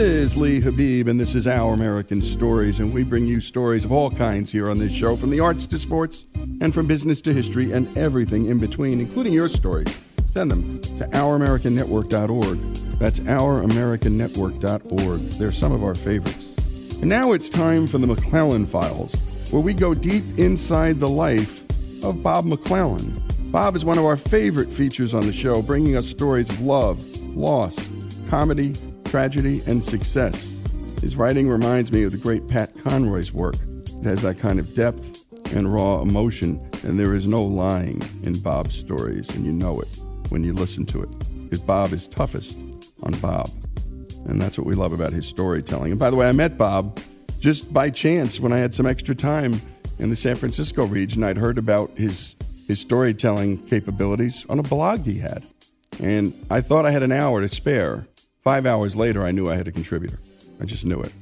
is Lee Habib, and this is Our American Stories, and we bring you stories of all kinds here on this show, from the arts to sports, and from business to history, and everything in between, including your stories. Send them to ouramericannetwork.org. That's ouramericannetwork.org. They're some of our favorites. And now it's time for the McClellan Files, where we go deep inside the life of Bob McClellan. Bob is one of our favorite features on the show, bringing us stories of love, loss, comedy, tragedy, and success. His writing reminds me of the great Pat Conroy's work. It has that kind of depth and raw emotion, and there is no lying in Bob's stories, and you know it when you listen to it, because Bob is toughest on Bob, and that's what we love about his storytelling. And by the way, I met Bob just by chance when I had some extra time in the San Francisco region. I'd heard about his storytelling capabilities on a blog he had, and I thought I had an hour to spare. 5 hours later, I knew I had a contributor. I just knew it.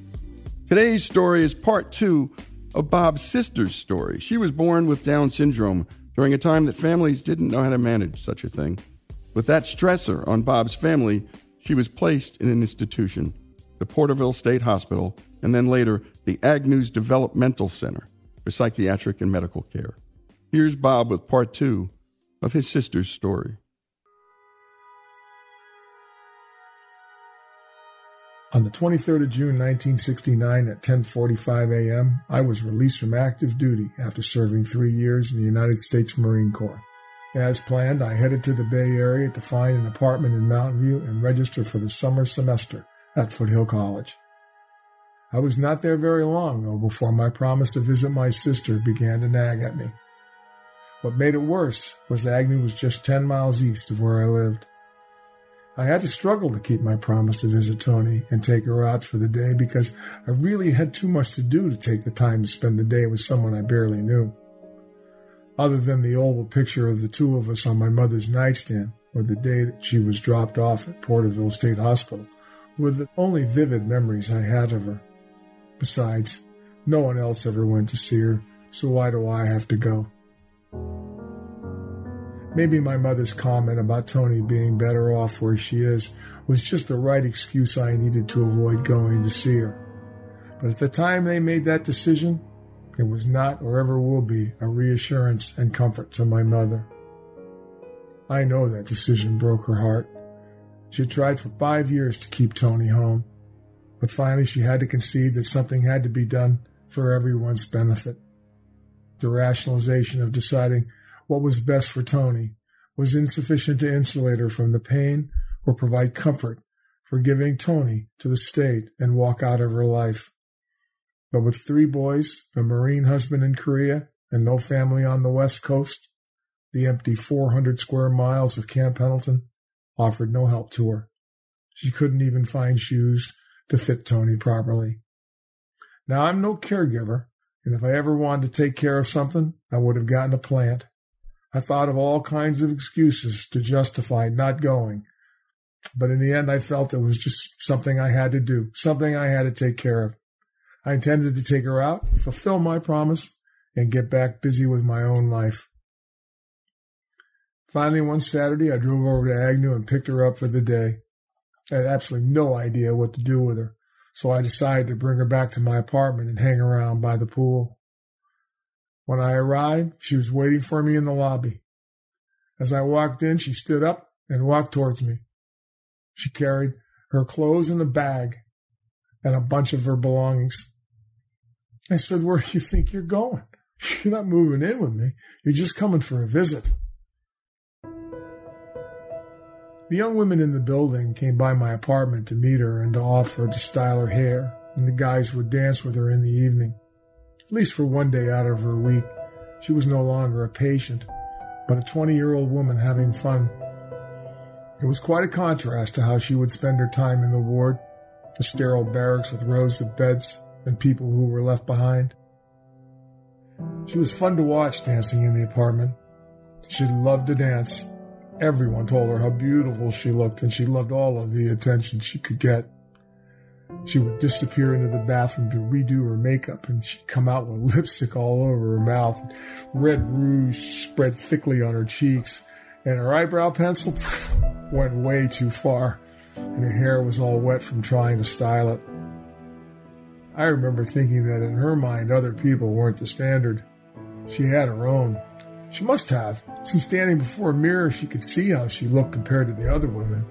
Today's story is part two of Bob's sister's story. She was born with Down syndrome during a time that families didn't know how to manage such a thing. With that stressor on Bob's family, she was placed in an institution, the Porterville State Hospital, and then later the Agnews Developmental Center for Psychiatric and Medical Care. Here's Bob with part two of his sister's story. On the 23rd of June, 1969, at 10:45 a.m., I was released from active duty after serving 3 years in the United States Marine Corps. As planned, I headed to the Bay Area to find an apartment in Mountain View and register for the summer semester at Foothill College. I was not there very long, though, before my promise to visit my sister began to nag at me. What made it worse was that Agnew was just 10 miles east of where I lived. I had to struggle to keep my promise to visit Tony and take her out for the day because I really had too much to do to take the time to spend the day with someone I barely knew. Other than the old picture of the two of us on my mother's nightstand or the day that she was dropped off at Porterville State Hospital, were the only vivid memories I had of her. Besides, no one else ever went to see her, so why do I have to go? Maybe my mother's comment about Tony being better off where she is was just the right excuse I needed to avoid going to see her. But at the time they made that decision, it was not or ever will be a reassurance and comfort to my mother. I know that decision broke her heart. She tried for 5 years to keep Tony home, but finally she had to concede that something had to be done for everyone's benefit. The rationalization of deciding what was best for Tony was insufficient to insulate her from the pain or provide comfort for giving Tony to the state and walk out of her life. But with 3 boys, a Marine husband in Korea, and no family on the West Coast, the empty 400 square miles of Camp Pendleton offered no help to her. She couldn't even find shoes to fit Tony properly. Now, I'm no caregiver, and if I ever wanted to take care of something, I would have gotten a plant. I thought of all kinds of excuses to justify not going, but in the end I felt it was just something I had to do, something I had to take care of. I intended to take her out, fulfill my promise, and get back busy with my own life. Finally, one Saturday, I drove over to Agnew and picked her up for the day. I had absolutely no idea what to do with her, so I decided to bring her back to my apartment and hang around by the pool. When I arrived, she was waiting for me in the lobby. As I walked in, she stood up and walked towards me. She carried her clothes in a bag and a bunch of her belongings. I said, "Where do you think you're going? You're not moving in with me. You're just coming for a visit." The young women in the building came by my apartment to meet her and to offer to style her hair, and the guys would dance with her in the evening. At least for one day out of her week. She was no longer a patient, but a 20-year-old woman having fun. It was quite a contrast to how she would spend her time in the ward, the sterile barracks with rows of beds and people who were left behind. She was fun to watch dancing in the apartment. She loved to dance. Everyone told her how beautiful she looked, and she loved all of the attention she could get. She would disappear into the bathroom to redo her makeup, and she'd come out with lipstick all over her mouth, and red rouge spread thickly on her cheeks, and her eyebrow pencil went way too far. and her hair was all wet from trying to style it. I remember thinking that in her mind other people weren't the standard. She had her own. She must have, since standing before a mirror she could see how she looked compared to the other women.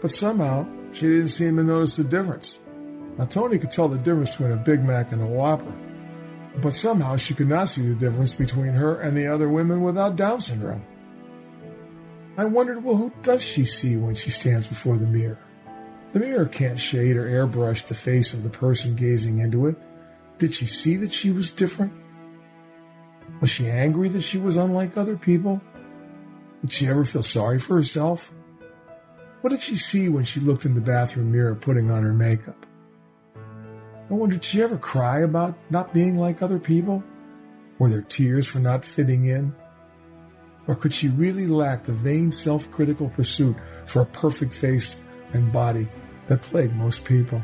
But somehow she didn't seem to notice the difference. Now Tony could tell the difference between a Big Mac and a Whopper, but somehow she could not see the difference between her and the other women without Down syndrome. I wondered, well, who does she see when she stands before the mirror? The mirror can't shade or airbrush the face of the person gazing into it. Did she see that she was different? Was she angry that she was unlike other people? Did she ever feel sorry for herself? What did she see when she looked in the bathroom mirror putting on her makeup? I wondered, did she ever cry about not being like other people? Were there tears for not fitting in? Or could she really lack the vain self-critical pursuit for a perfect face and body that plagued most people?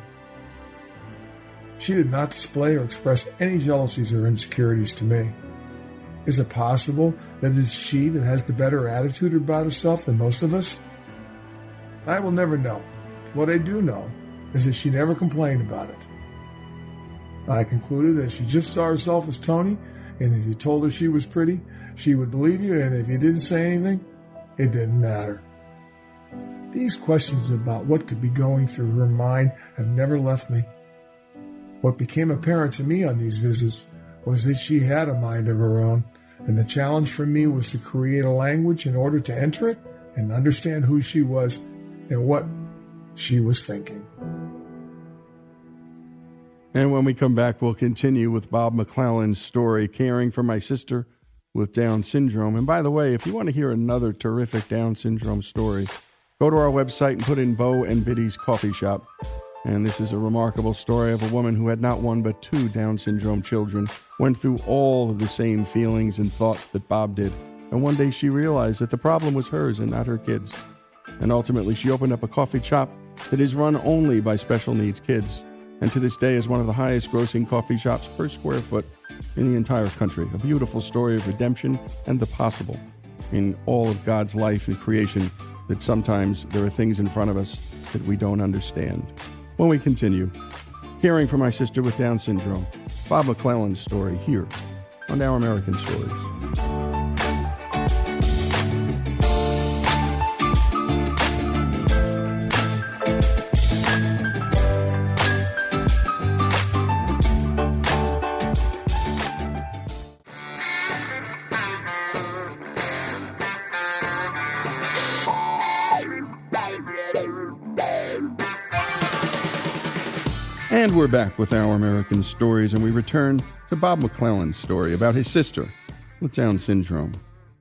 She did not display or express any jealousies or insecurities to me. Is it possible that it's she that has the better attitude about herself than most of us? I will never know. What I do know is that she never complained about it. I concluded that she just saw herself as Tony, and if you told her she was pretty, she would believe you, and if you didn't say anything, it didn't matter. These questions about what could be going through her mind have never left me. What became apparent to me on these visits was that she had a mind of her own, and the challenge for me was to create a language in order to enter it and understand who she was and what she was thinking. And when we come back, we'll continue with Bob McClellan's story, Caring for My Sister with Down Syndrome. And by the way, if you want to hear another terrific Down Syndrome story, go to our website and put in Bo and Biddy's Coffee Shop. And this is a remarkable story of a woman who had not one but two Down syndrome children, went through all of the same feelings and thoughts that Bob did. And one day she realized that the problem was hers and not her kids. And ultimately she opened up a coffee shop that is run only by special needs kids. And to this day is one of the highest grossing coffee shops per square foot in the entire country. A beautiful story of redemption and the possible in all of God's life and creation, that sometimes there are things in front of us that we don't understand. When we continue, Caring for My Sister with Down Syndrome, Bob McClellan's story, here on Our American Stories. And we're back with Our American Stories, and we return to Bob McClellan's story about his sister with Down syndrome.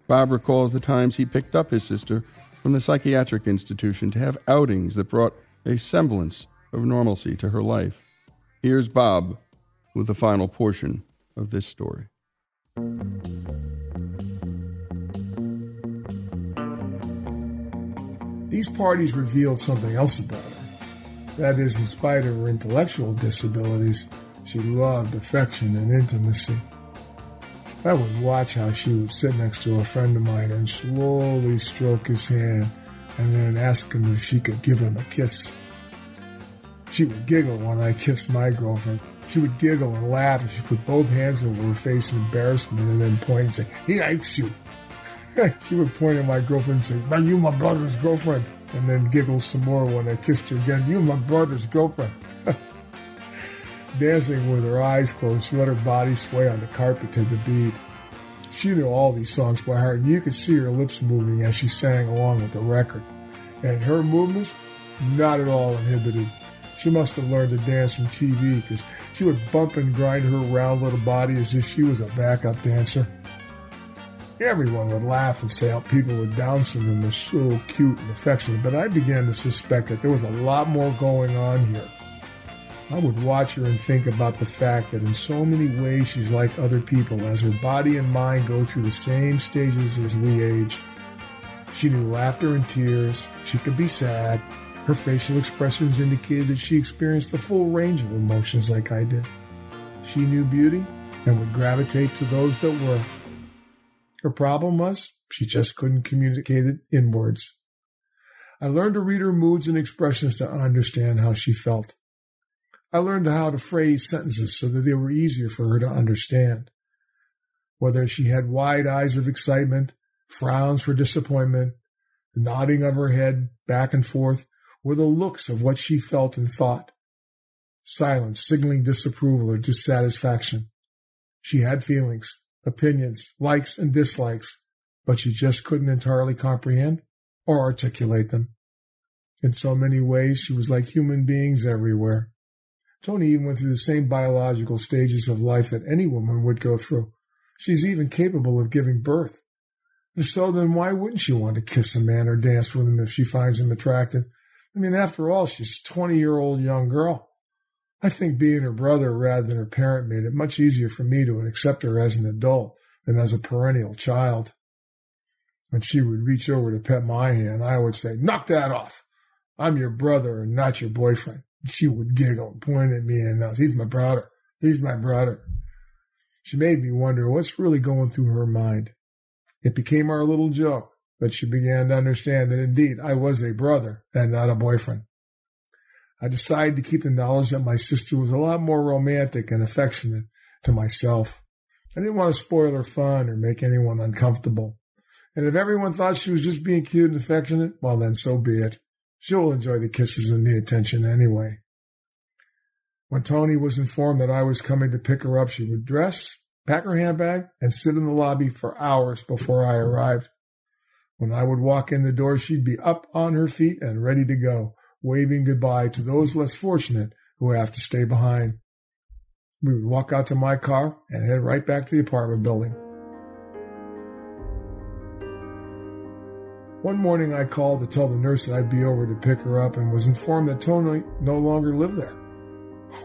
Bob recalls the times he picked up his sister from the psychiatric institution to have outings that brought a semblance of normalcy to her life. Here's Bob with the final portion of this story. These parties revealed something else about her. That is, in spite of her intellectual disabilities, she loved affection and intimacy. I would watch how she would sit next to a friend of mine and slowly stroke his hand and then ask him if she could give him a kiss. She would giggle when I kissed my girlfriend. She would giggle and laugh, and she put both hands over her face in embarrassment and then point and say, "He likes you." She would point at my girlfriend and say, "Man, you my brother's girlfriend," and then giggle some more when I kissed her again. "You, my brother's girlfriend." Dancing with her eyes closed, she let her body sway on the carpet to the beat. She knew all these songs by heart, and you could see her lips moving as she sang along with the record. And her movements, not at all inhibited. She must have learned to dance from TV, because she would bump and grind her round little body as if she was a backup dancer. Everyone would laugh and say how people with Down syndrome were so cute and affectionate, but I began to suspect that there was a lot more going on here. I would watch her and think about the fact that in so many ways she's like other people, as her body and mind go through the same stages as we age. She knew laughter and tears. She could be sad. Her facial expressions indicated that she experienced the full range of emotions like I did. She knew beauty and would gravitate to those that were. Her problem was she just couldn't communicate it in words. I learned to read her moods and expressions to understand how she felt. I learned how to phrase sentences so that they were easier for her to understand. Whether she had wide eyes of excitement, frowns for disappointment, the nodding of her head back and forth, were the looks of what she felt and thought. Silence signaling disapproval or dissatisfaction. She had feelings, opinions, likes and dislikes, but she just couldn't entirely comprehend or articulate them. In so many ways, she was like human beings everywhere. Tony even went through the same biological stages of life that any woman would go through. She's even capable of giving birth. If so, then why wouldn't she want to kiss a man or dance with him if she finds him attractive? I mean, after all, she's a 20-year-old young girl. I think being her brother rather than her parent made it much easier for me to accept her as an adult than as a perennial child. When she would reach over to pet my hand, I would say, "Knock that off. I'm your brother and not your boyfriend." She would giggle and point at me and announce, "He's my brother. He's my brother." She made me wonder what's really going through her mind. It became our little joke, but she began to understand that indeed I was a brother and not a boyfriend. I decided to keep the knowledge that my sister was a lot more romantic and affectionate to myself. I didn't want to spoil her fun or make anyone uncomfortable. And if everyone thought she was just being cute and affectionate, well then so be it. She'll enjoy the kisses and the attention anyway. When Tony was informed that I was coming to pick her up, she would dress, pack her handbag, and sit in the lobby for hours before I arrived. When I would walk in the door, she'd be up on her feet and ready to go, waving goodbye to those less fortunate who have to stay behind. We would walk out to my car and head right back to the apartment building. One morning I called to tell the nurse that I'd be over to pick her up and was informed that Tony no longer lived there.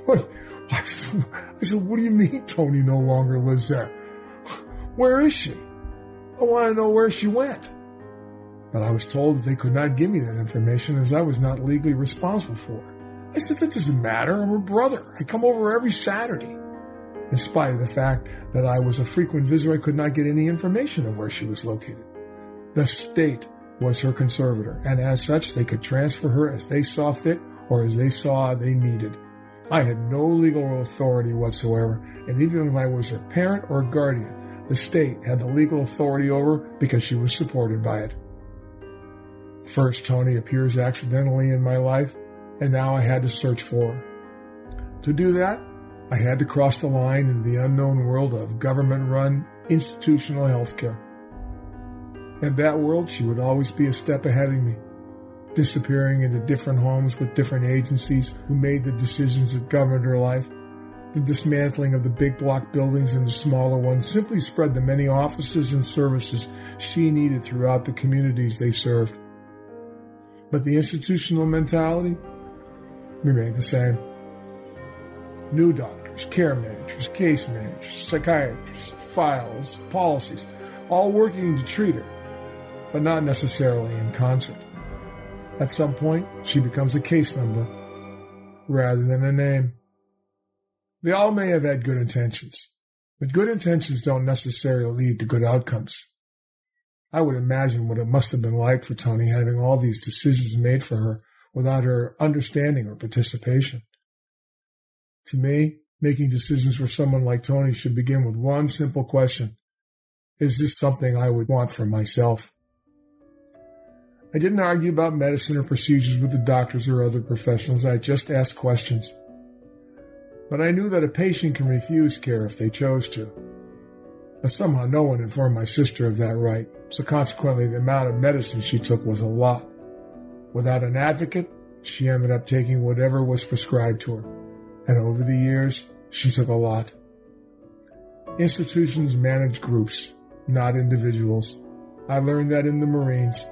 What? I said, "What do you mean Tony no longer lives there? Where is she? I want to know where she went." But I was told that they could not give me that information as I was not legally responsible for her. I said, "That doesn't matter. I'm her brother. I come over every Saturday." In spite of the fact that I was a frequent visitor, I could not get any information of where she was located. The state was her conservator, and as such, they could transfer her as they saw fit or as they saw they needed. I had no legal authority whatsoever, and even if I was her parent or guardian, the state had the legal authority over because she was supported by it. First, Tony appears accidentally in my life, and now I had to search for her. To do that, I had to cross the line into the unknown world of government-run institutional health care. In that world, she would always be a step ahead of me, disappearing into different homes with different agencies who made the decisions that governed her life. The dismantling of the big block buildings into smaller ones simply spread the many offices and services she needed throughout the communities they served. But the institutional mentality remained the same. New doctors, care managers, case managers, psychiatrists, files, policies, all working to treat her, but not necessarily in concert. At some point, she becomes a case number rather than a name. They all may have had good intentions, but good intentions don't necessarily lead to good outcomes. I would imagine what it must have been like for Tony having all these decisions made for her without her understanding or participation. To me, making decisions for someone like Tony should begin with one simple question. Is this something I would want for myself? I didn't argue about medicine or procedures with the doctors or other professionals. I just asked questions. But I knew that a patient can refuse care if they chose to. But somehow no one informed my sister of that right, so consequently the amount of medicine she took was a lot. Without an advocate, she ended up taking whatever was prescribed to her. And over the years, she took a lot. Institutions manage groups, not individuals. I learned that in the Marines.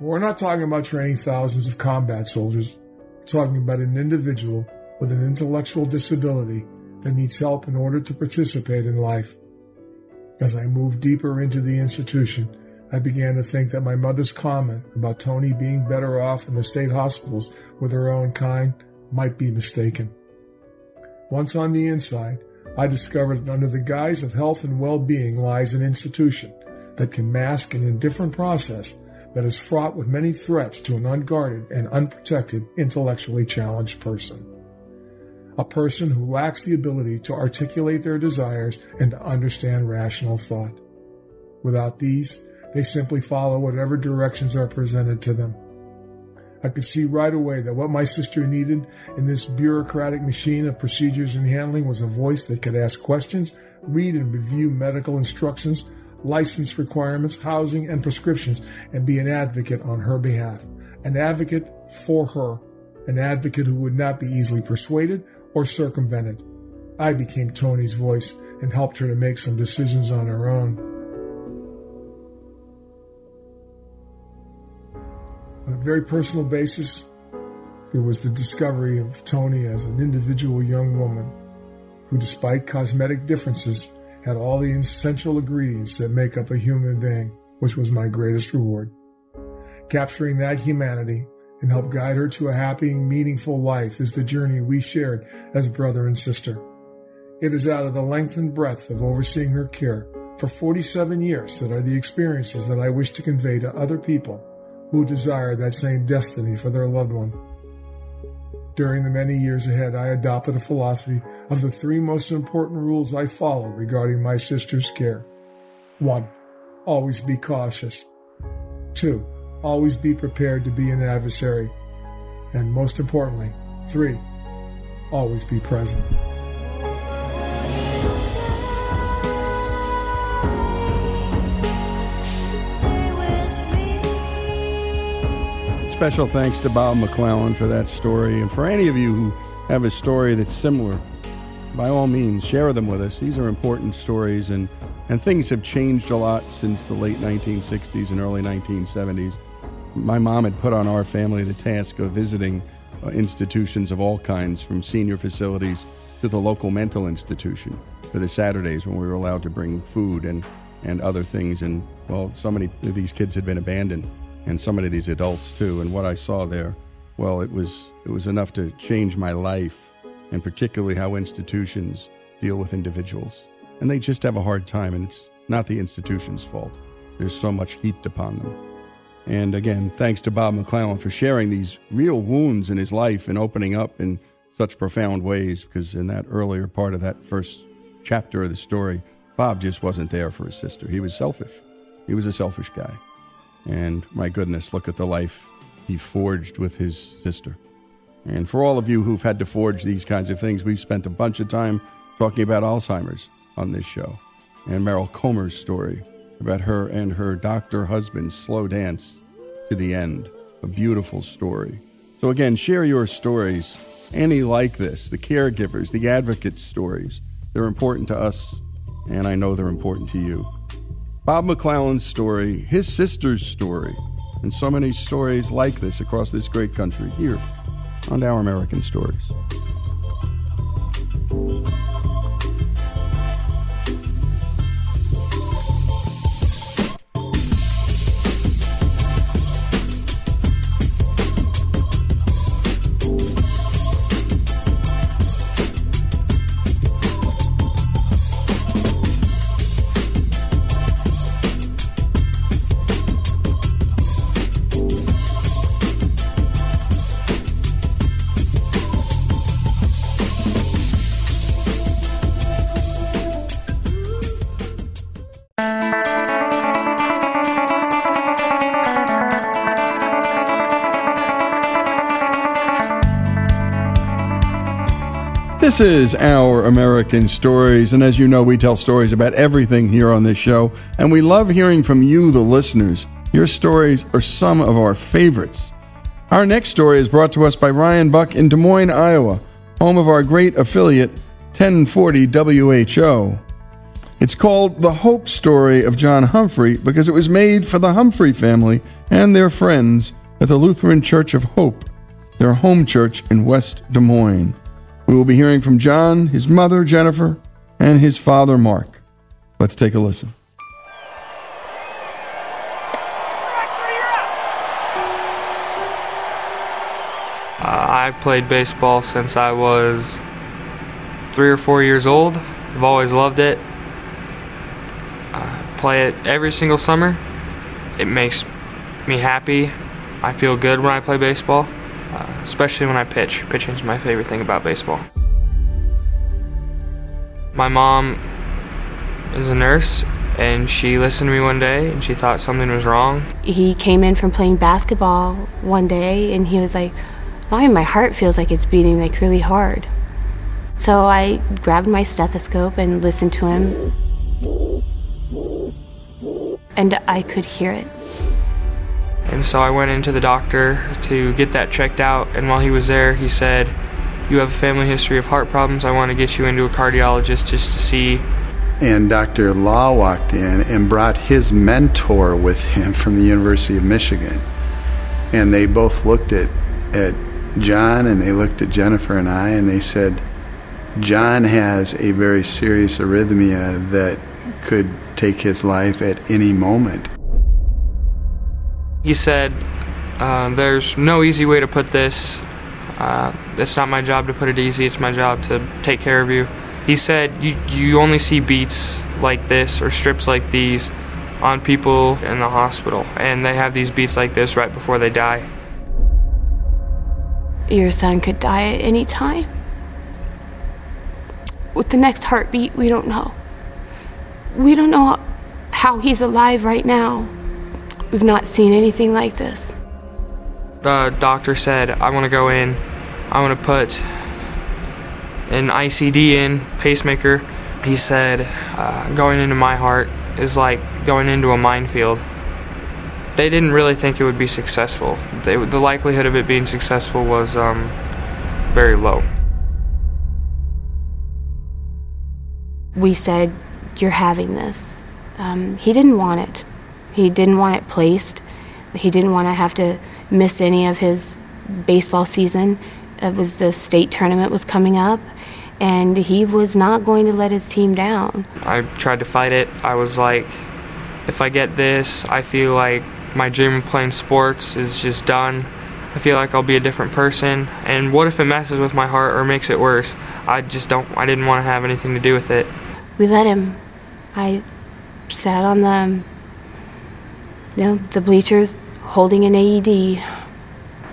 We're not talking about training thousands of combat soldiers. We're talking about an individual with an intellectual disability that needs help in order to participate in life. As I moved deeper into the institution, I began to think that my mother's comment about Tony being better off in the state hospitals with her own kind might be mistaken. Once on the inside, I discovered that under the guise of health and well-being lies an institution that can mask an indifferent process that is fraught with many threats to an unguarded and unprotected intellectually challenged person. A person who lacks the ability to articulate their desires and to understand rational thought. Without these, they simply follow whatever directions are presented to them. I could see right away that what my sister needed in this bureaucratic machine of procedures and handling was a voice that could ask questions, read and review medical instructions, license requirements, housing, and prescriptions, and be an advocate on her behalf, an advocate for her, an advocate who would not be easily persuaded or circumvented. I became Tony's voice and helped her to make some decisions on her own. On a very personal basis, there was the discovery of Tony as an individual young woman who, despite cosmetic differences, had all the essential ingredients that make up a human being, which was my greatest reward. Capturing that humanity and help guide her to a happy, meaningful life is the journey we shared as brother and sister. It is out of the length and breadth of overseeing her care for 47 years that are the experiences that I wish to convey to other people who desire that same destiny for their loved one. During the many years ahead, I adopted a philosophy of the three most important rules I follow regarding my sister's care. 1. Always be cautious. 2. Always be prepared to be an adversary. And most importantly, 3. Always be present. Special thanks to Bob McClellan for that story. And for any of you who have a story that's similar, by all means, share them with us. These are important stories, and things have changed a lot since the late 1960s and early 1970s. My mom had put on our family the task of visiting institutions of all kinds, from senior facilities to the local mental institution, for the Saturdays when we were allowed to bring food and other things. And, well, so many of these kids had been abandoned. And so many of these adults, too. And what I saw there, well, it was enough to change my life, and particularly how institutions deal with individuals. And they just have a hard time, and it's not the institution's fault. There's so much heaped upon them. And again, thanks to Bob McClellan for sharing these real wounds in his life and opening up in such profound ways, because in that earlier part of that first chapter of the story, Bob just wasn't there for his sister. He was selfish. He was a selfish guy. And my goodness, look at the life he forged with his sister. And for all of you who've had to forge these kinds of things, we've spent a bunch of time talking about Alzheimer's on this show. And Merrill Comer's story about her and her doctor husband's slow dance to the end. A beautiful story. So again, share your stories, any like this, the caregivers, the advocates' stories. They're important to us, and I know they're important to you. Bob McClellan's story, his sister's story, and so many stories like this across this great country here on Our American Stories. This is Our American Stories, and as you know, we tell stories about everything here on this show, and we love hearing from you, the listeners. Your stories are some of our favorites. Our next story is brought to us by Ryan Buck in Des Moines, Iowa, home of our great affiliate, 1040WHO. It's called The Hope Story of John Humphrey because it was made for the Humphrey family and their friends at the Lutheran Church of Hope, their home church in West Des Moines. We will be hearing from John, his mother, Jennifer, and his father, Mark. Let's take a listen. I've played baseball since I was 3 or 4 years old. I've always loved it. I play it every single summer. It makes me happy. I feel good when I play baseball, especially when I pitch. Pitching is my favorite thing about baseball. My mom is a nurse, and she listened to me one day, and she thought something was wrong. He came in from playing basketball one day, and he was like, "Why, my heart feels like it's beating like really hard." So I grabbed my stethoscope and listened to him, and I could hear it. And so I went into the doctor to get that checked out, and while he was there, he said, "You have a family history of heart problems. I want to get you into a cardiologist just to see." And Dr. Law walked in and brought his mentor with him from the University of Michigan. And they both looked at John, and they looked at Jennifer and I, and they said, "John has a very serious arrhythmia that could take his life at any moment." He said, "There's no easy way to put this. It's not my job to put it easy. It's my job to take care of you." He said, you only see beats like this or strips like these on people in the hospital, and they have these beats like this right before they die. Your son could die at any time. With the next heartbeat, we don't know. We don't know how he's alive right now. We've not seen anything like this. The doctor said, "I want to go in. I want to put an ICD in, pacemaker." He said, "Going into my heart is like going into a minefield." They didn't really think it would be successful. The likelihood of it being successful was very low. We said, "You're having this." He didn't want it. He didn't want it placed. He didn't want to have to miss any of his baseball season. It was the state tournament was coming up, and he was not going to let his team down. I tried to fight it. I was like, if I get this, I feel like my dream of playing sports is just done. I feel like I'll be a different person. And what if it messes with my heart or makes it worse? I didn't want to have anything to do with it. We let him. I sat on the bleachers holding an AED.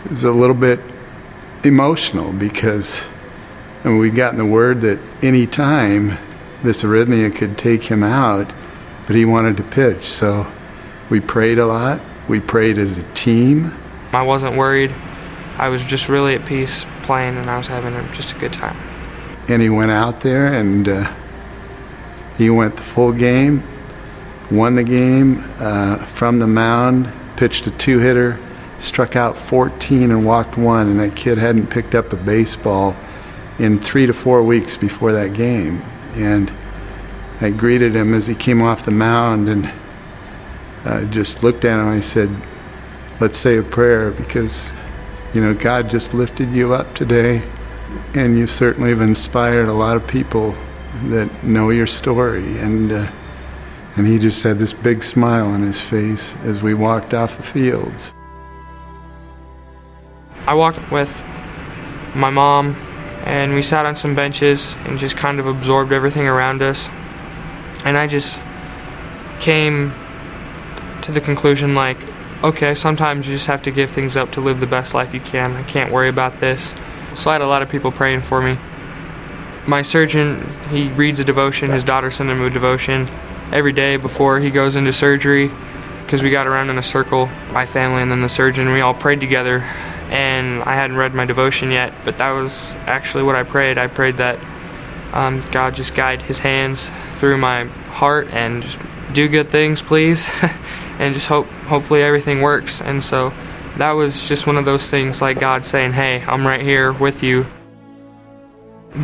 It was a little bit emotional because we'd gotten the word that any time this arrhythmia could take him out, but he wanted to pitch. So we prayed a lot. We prayed as a team. I wasn't worried. I was just really at peace playing, and I was having just a good time. And he went out there, and he went the full game, won the game from the mound, pitched a two-hitter, struck out 14 and walked one, and that kid hadn't picked up a baseball in 3 to 4 weeks before that game. And I greeted him as he came off the mound, and just looked at him and I said, "Let's say a prayer, because, God just lifted you up today, and you certainly have inspired a lot of people that know your story." And he just had this big smile on his face as we walked off the fields. I walked with my mom, and we sat on some benches and just kind of absorbed everything around us. And I just came to the conclusion, like, okay, sometimes you just have to give things up to live the best life you can. I can't worry about this. So I had a lot of people praying for me. My surgeon, he reads a devotion. His daughter sent him a devotion every day before he goes into surgery, because we got around in a circle, my family and then the surgeon. We all prayed together, and I hadn't read my devotion yet, but that was actually what I prayed. I prayed that God just guide his hands through my heart and just do good things, please, and just hopefully everything works. And so that was just one of those things, like God saying, "Hey, I'm right here with you."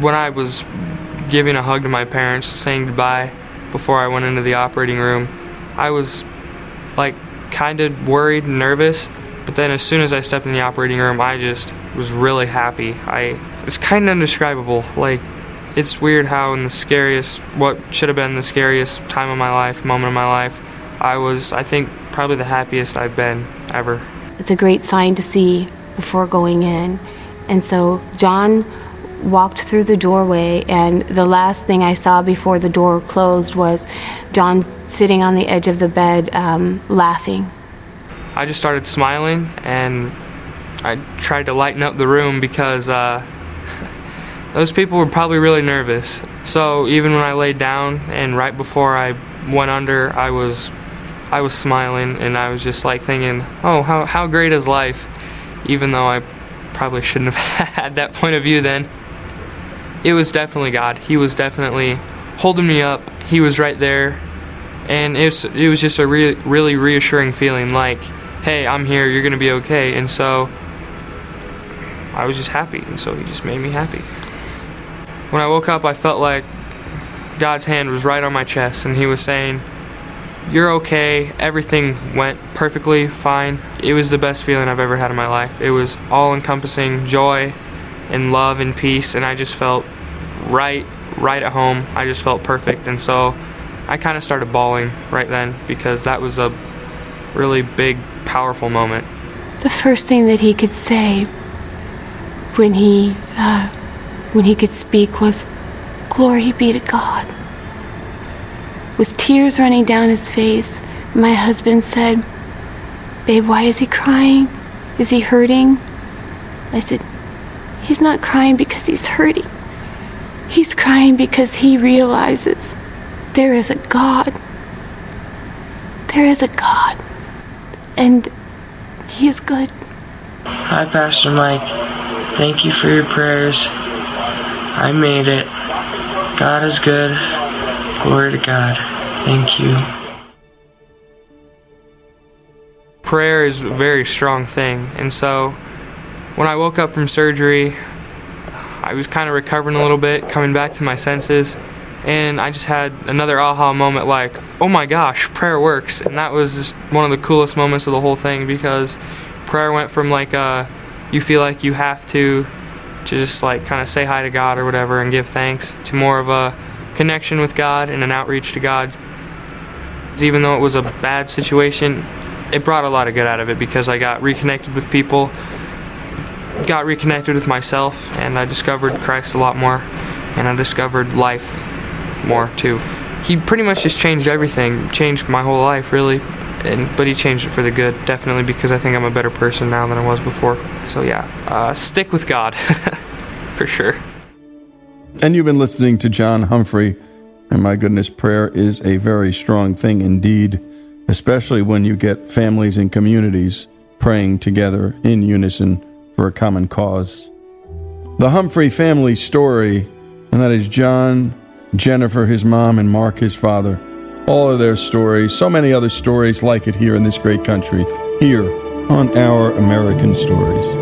When I was giving a hug to my parents, saying goodbye before I went into the operating room, I was like kind of worried and nervous, but then as soon as I stepped in the operating room, I just was really happy. It's kind of indescribable. Like, it's weird how in the scariest, what should have been the scariest time of my life, moment of my life, I was, I think, probably the happiest I've been ever. It's a great sign to see before going in. And so John walked through the doorway, and the last thing I saw before the door closed was John sitting on the edge of the bed laughing. I just started smiling, and I tried to lighten up the room because those people were probably really nervous. So even when I laid down and right before I went under, I was smiling, and I was just like thinking, oh, how great is life, even though I probably shouldn't have had that point of view then. It was definitely God. He was definitely holding me up. He was right there. And it was just a really reassuring feeling, like, hey, I'm here, you're going to be okay. And so I was just happy, and so he just made me happy. When I woke up, I felt like God's hand was right on my chest, and he was saying, you're okay, everything went perfectly fine. It was the best feeling I've ever had in my life. It was all-encompassing joy and love and peace, and I just felt right at home. I just felt perfect, and so I kind of started bawling right then because that was a really big, powerful moment. The first thing that he could say when he could speak was, "Glory be to God." With tears running down his face, my husband said, "Babe, why is he crying? Is he hurting?" I said, "He's not crying because he's hurting. He's crying because he realizes there is a God. There is a God. And he is good." Hi, Pastor Mike. Thank you for your prayers. I made it. God is good. Glory to God. Thank you. Prayer is a very strong thing. And so when I woke up from surgery, I was kind of recovering a little bit, coming back to my senses. And I just had another aha moment, like, oh my gosh, prayer works. And that was just one of the coolest moments of the whole thing, because prayer went from like you feel like you have to just like kind of say hi to God or whatever and give thanks, to more of a connection with God and an outreach to God. Even though it was a bad situation, it brought a lot of good out of it, because I got reconnected with people, got reconnected with myself, and I discovered Christ a lot more, and I discovered life more too. He pretty much just changed everything, changed my whole life really, but he changed it for the good, definitely, because I think I'm a better person now than I was before. So yeah, stick with God, for sure. And you've been listening to John Humphrey, and my goodness, prayer is a very strong thing indeed, especially when you get families and communities praying together in unison for a common cause. The Humphrey family story, and that is John, Jennifer, his mom, and Mark, his father. All of their stories, so many other stories like it here in this great country, here on Our American Stories.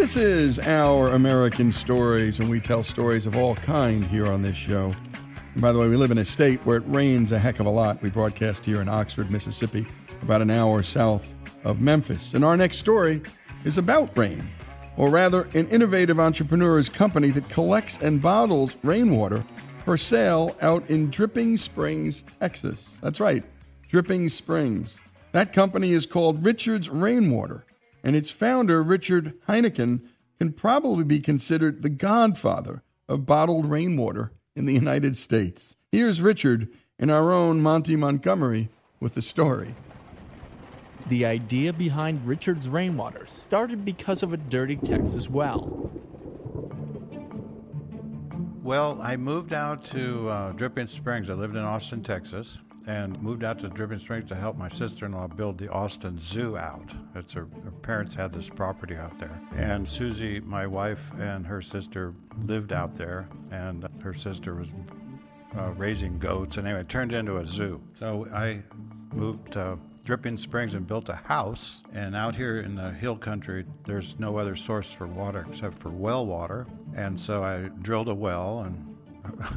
This is Our American Stories, and we tell stories of all kind here on this show. And by the way, we live in a state where it rains a heck of a lot. We broadcast here in Oxford, Mississippi, about an hour south of Memphis. And our next story is about rain, or rather, an innovative entrepreneur's company that collects and bottles rainwater for sale out in Dripping Springs, Texas. That's right, Dripping Springs. That company is called Richard's Rainwater, and its founder, Richard Heineken, can probably be considered the godfather of bottled rainwater in the United States. Here's Richard and our own Monty Montgomery with the story. The idea behind Richard's Rainwater started because of a dirty Texas well. Well, I moved out to Dripping Springs. I lived in Austin, Texas, and moved out to Dripping Springs to help my sister-in-law build the Austin Zoo out. It's her parents had this property out there. And Susie, my wife, and her sister lived out there, and her sister was raising goats. And anyway, it turned into a zoo. So I moved to Dripping Springs and built a house. And out here in the hill country, there's no other source for water except for well water. And so I drilled a well, and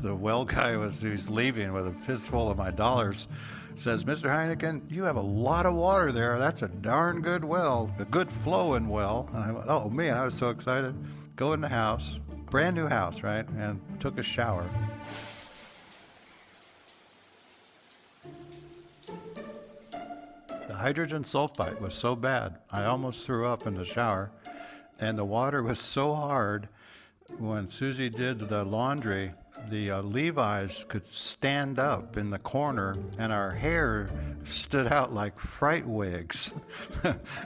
the well guy who's leaving with a fistful of my dollars says, "Mr. Heineken, you have a lot of water there. That's a darn good well, a good flowing well." And I went, oh man, I was so excited. Go in the house, brand new house, right? And took a shower. The hydrogen sulfide was so bad, I almost threw up in the shower. And the water was so hard, when Susie did the laundry, the Levi's could stand up in the corner, and our hair stood out like fright wigs.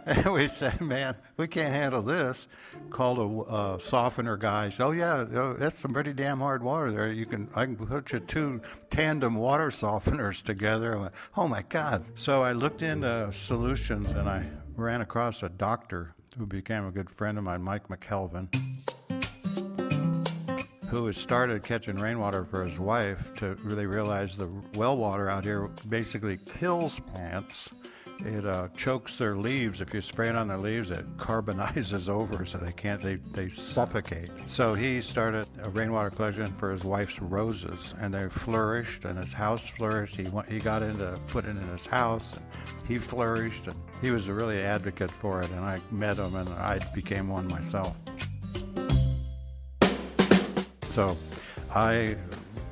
And we said, "Man, we can't handle this." Called a softener guy. Said, "Oh yeah, that's some pretty damn hard water there. I can put you two tandem water softeners together." I went, "Oh my God!" So I looked into solutions, and I ran across a doctor who became a good friend of mine, Mike McKelvin, who had started catching rainwater for his wife to really realize the well water out here basically kills plants. It chokes their leaves. If you spray it on their leaves, it carbonizes over, so they suffocate. So he started a rainwater collection for his wife's roses, and they flourished, and his house flourished. He got into putting it in his house, and he flourished, and he was really an advocate for it, and I met him, and I became one myself. So I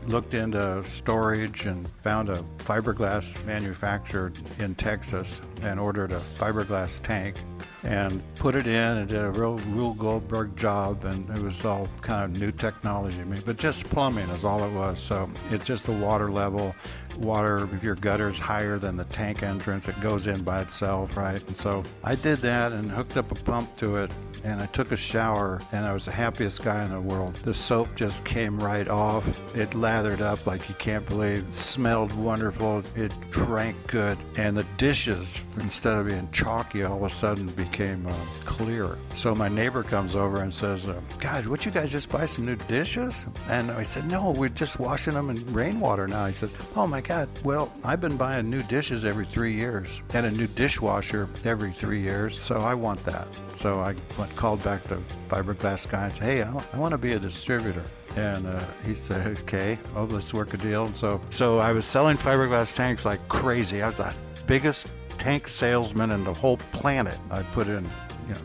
looked into storage and found a fiberglass manufacturer in Texas and ordered a fiberglass tank and put it in and did a real Rube Goldberg job, and it was all kind of new technology to me, but just plumbing is all it was. So it's just the water level. Water, if your gutter's higher than the tank entrance, it goes in by itself, right? And so I did that and hooked up a pump to it, and I took a shower, and I was the happiest guy in the world. The soap just came right off. It lathered up like you can't believe. It smelled wonderful. It drank good. And the dishes, instead of being chalky, all of a sudden became clear. So my neighbor comes over and says, "Guys, would you guys just buy some new dishes?" And I said, "No, we're just washing them in rainwater now." He said, "Oh my God, well, I've been buying new dishes every 3 years and a new dishwasher every 3 years, so I want that." So I called back the fiberglass guy and said, "Hey, I want to be a distributor." And he said, "Okay, oh, let's work a deal." And so I was selling fiberglass tanks like crazy. I was the biggest tank salesman in the whole planet. I put in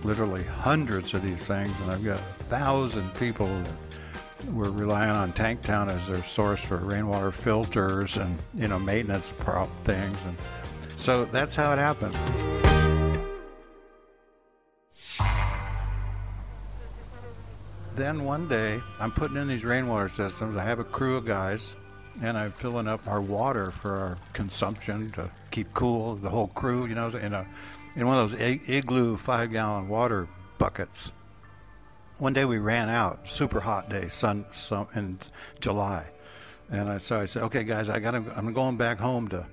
literally hundreds of these things, and I've got 1,000 people that we're relying on Tanktown as their source for rainwater filters and maintenance prop things, and so that's how it happened. Then one day, I'm putting in these rainwater systems. I have a crew of guys, and I'm filling up our water for our consumption to keep cool. The whole crew, in one of those igloo 5-gallon water buckets. One day we ran out, super hot day, sun in July. And I said, "Okay, guys, I'm going back home to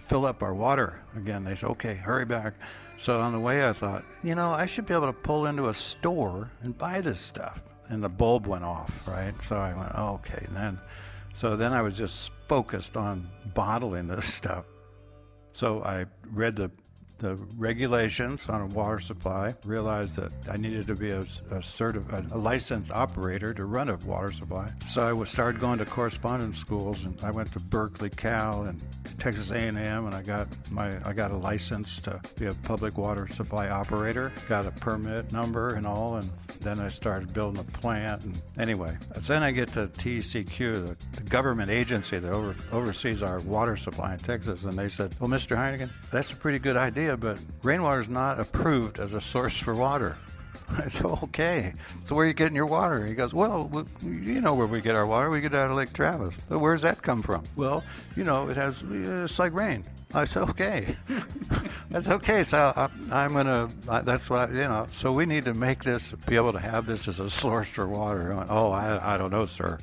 fill up our water again." They said, "Okay, hurry back." So on the way I thought, I should be able to pull into a store and buy this stuff. And the bulb went off, right? So I went, okay. So then I was just focused on bottling this stuff. So I read the regulations on a water supply, realized that I needed to be a licensed operator to run a water supply. So I started going to correspondence schools, and I went to Berkeley, Cal, and Texas A&M, and I got a license to be a public water supply operator, got a permit number and all, and then I started building a plant. And anyway, then I get to TECQ, the government agency that oversees our water supply in Texas, and they said, "Well, Mr. Heineken, that's a pretty good idea, but rainwater is not approved as a source for water." I said, "Okay, so where are you getting your water?" He goes, "Well, you know where we get our water. We get it out of Lake Travis." "So where does that come from?" "Well, it's like rain." I said, "Okay." "That's okay. So so we need to be able to have this as a source for water." I went, "Oh, I don't know, sir.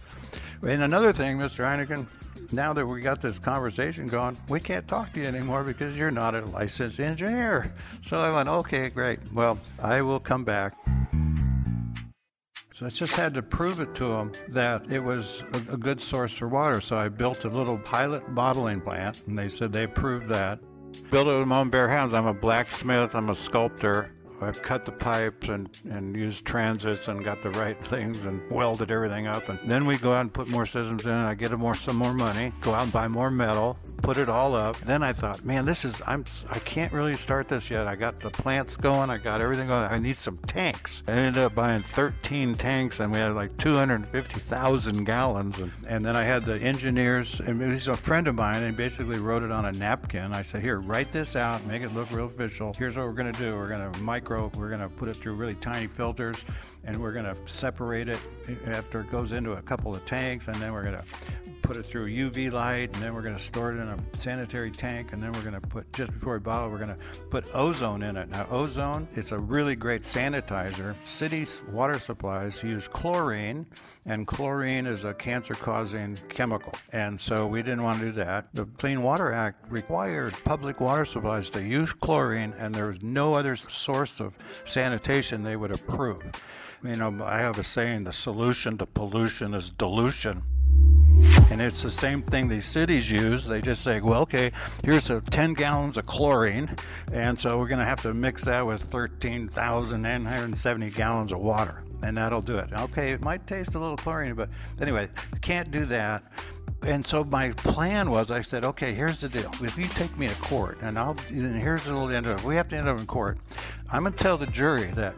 And another thing, Mr. Heineken, now that we got this conversation going, we can't talk to you anymore because you're not a licensed engineer. So I went, okay, great. Well, I will come back. So I just had to prove it to them that it was a good source for water. So I built a little pilot bottling plant, and they said they approved that. Built it with my own bare hands. I'm a blacksmith. I'm a sculptor. I cut the pipes and used transits and got the right things and welded everything up. And then we go out and put more systems in. I get some more money, go out and buy more metal, put it all up. Then I thought, man, I can't really start this yet. I got the plants going. I got everything going. I need some tanks. I ended up buying 13 tanks, and we had like 250,000 gallons. And then I had the engineers, and it was a friend of mine, and basically wrote it on a napkin. I said, here, write this out, make it look real official. Here's what we're going to do. We're going to we're going to put it through really tiny filters, and we're going to separate it after it goes into a couple of tanks, and then we're going to put it through UV light, and then we're going to store it in a sanitary tank, and then we're going to put, just before we bottle, we're going to put ozone in it. Now, ozone, it's a really great sanitizer. City water supplies use chlorine, and chlorine is a cancer-causing chemical, and so we didn't want to do that. The Clean Water Act required public water supplies to use chlorine, and there was no other source of sanitation they would approve. You know, I have a saying, the solution to pollution is dilution. And it's the same thing these cities use. They just say, well, okay, here's 10 gallons of chlorine, and so we're going to have to mix that with 13,970 gallons of water, and that'll do it. Okay, it might taste a little chlorine, but anyway, can't do that. And so my plan was, I said, okay, here's the deal. If you take me to court, and here's the little end of it. We have to end up in court. I'm going to tell the jury that,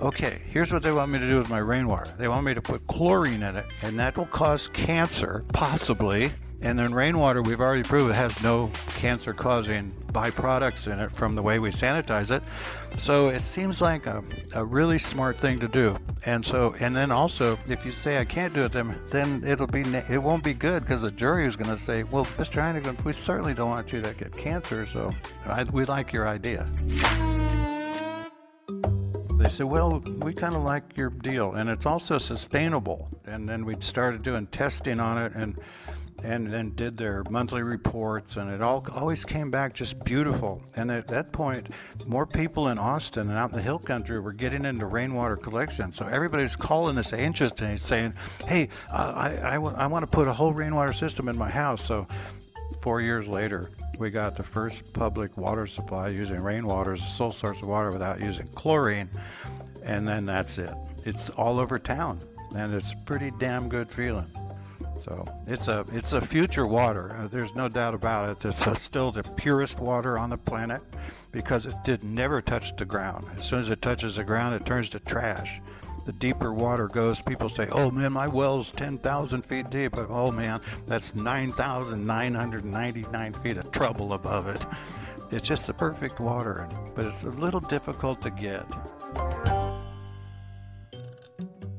okay, here's what they want me to do with my rainwater. They want me to put chlorine in it, and that will cause cancer, possibly. And then rainwater, we've already proved it has no cancer-causing byproducts in it from the way we sanitize it. So it seems like a really smart thing to do. And then also, if you say I can't do it, then it won't be good, because the jury is going to say, well, Mr. Heineken, we certainly don't want you to get cancer, so we like your idea. They said, well, we kind of like your deal, and it's also sustainable. And then we started doing testing on it, and then did their monthly reports, and it all always came back just beautiful. And at that point, more people in Austin and out in the hill country were getting into rainwater collection. So everybody's calling us anxious and saying, hey, I want to put a whole rainwater system in my house. So 4 years later, we got the first public water supply using rainwater as the sole source of water without using chlorine. And then that's it. It's all over town, and it's a pretty damn good feeling. So it's a future water. There's no doubt about it. It's still the purest water on the planet, because it never touched the ground. As soon as it touches the ground, it turns to trash. The deeper water goes, people say, oh man, my well's 10,000 feet deep. But oh man, that's 9,999 feet of trouble above it. It's just the perfect water, but it's a little difficult to get.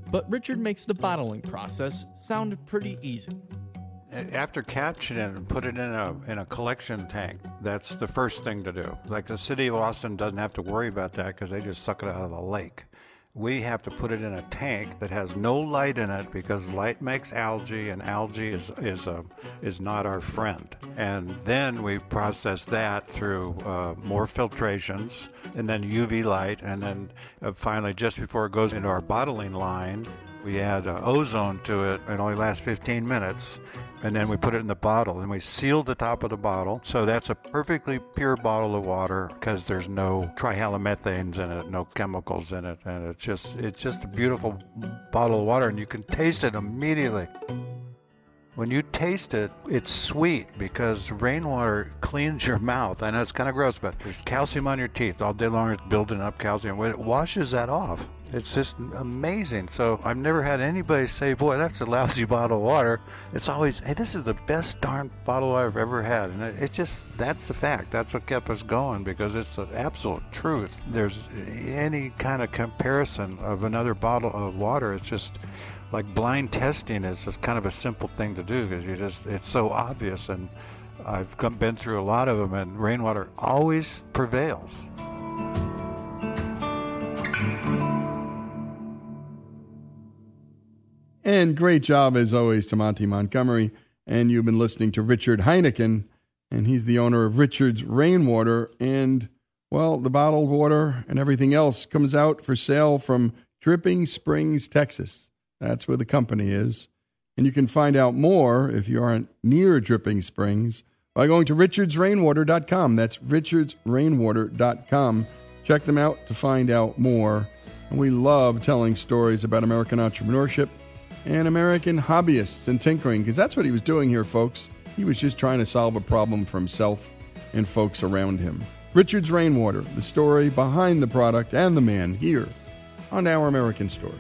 But Richard makes the bottling process sound pretty easy. After capturing it and put it in a collection tank, that's the first thing to do. Like, the city of Austin doesn't have to worry about that, because they just suck it out of the lake. We have to put it in a tank that has no light in it, because light makes algae, and algae is not our friend. And then we process that through more filtrations, and then UV light, and then finally, just before it goes into our bottling line, we add ozone to it. It only lasts 15 minutes, and then we put it in the bottle, and we seal the top of the bottle. So that's a perfectly pure bottle of water, because there's no trihalomethanes in it, no chemicals in it, and it's just a beautiful bottle of water, and you can taste it immediately. When you taste it, it's sweet, because rainwater cleans your mouth. I know it's kind of gross, but there's calcium on your teeth. All day long, it's building up calcium. When it washes that off, it's just amazing. So I've never had anybody say, boy, that's a lousy bottle of water. It's always, hey, this is the best darn bottle I've ever had. And that's the fact. That's what kept us going, because it's the absolute truth. There's any kind of comparison of another bottle of water. It's just... like blind testing is just kind of a simple thing to do, because it's so obvious, and I've been through a lot of them, and rainwater always prevails. And great job, as always, to Monty Montgomery. And you've been listening to Richard Heineken, and he's the owner of Richard's Rainwater. And, well, the bottled water and everything else comes out for sale from Dripping Springs, Texas. That's where the company is. And you can find out more, if you aren't near Dripping Springs, by going to richardsrainwater.com. That's richardsrainwater.com. Check them out to find out more. And we love telling stories about American entrepreneurship and American hobbyists and tinkering, because that's what he was doing here, folks. He was just trying to solve a problem for himself and folks around him. Richard's Rainwater, the story behind the product and the man, here on Our American Story.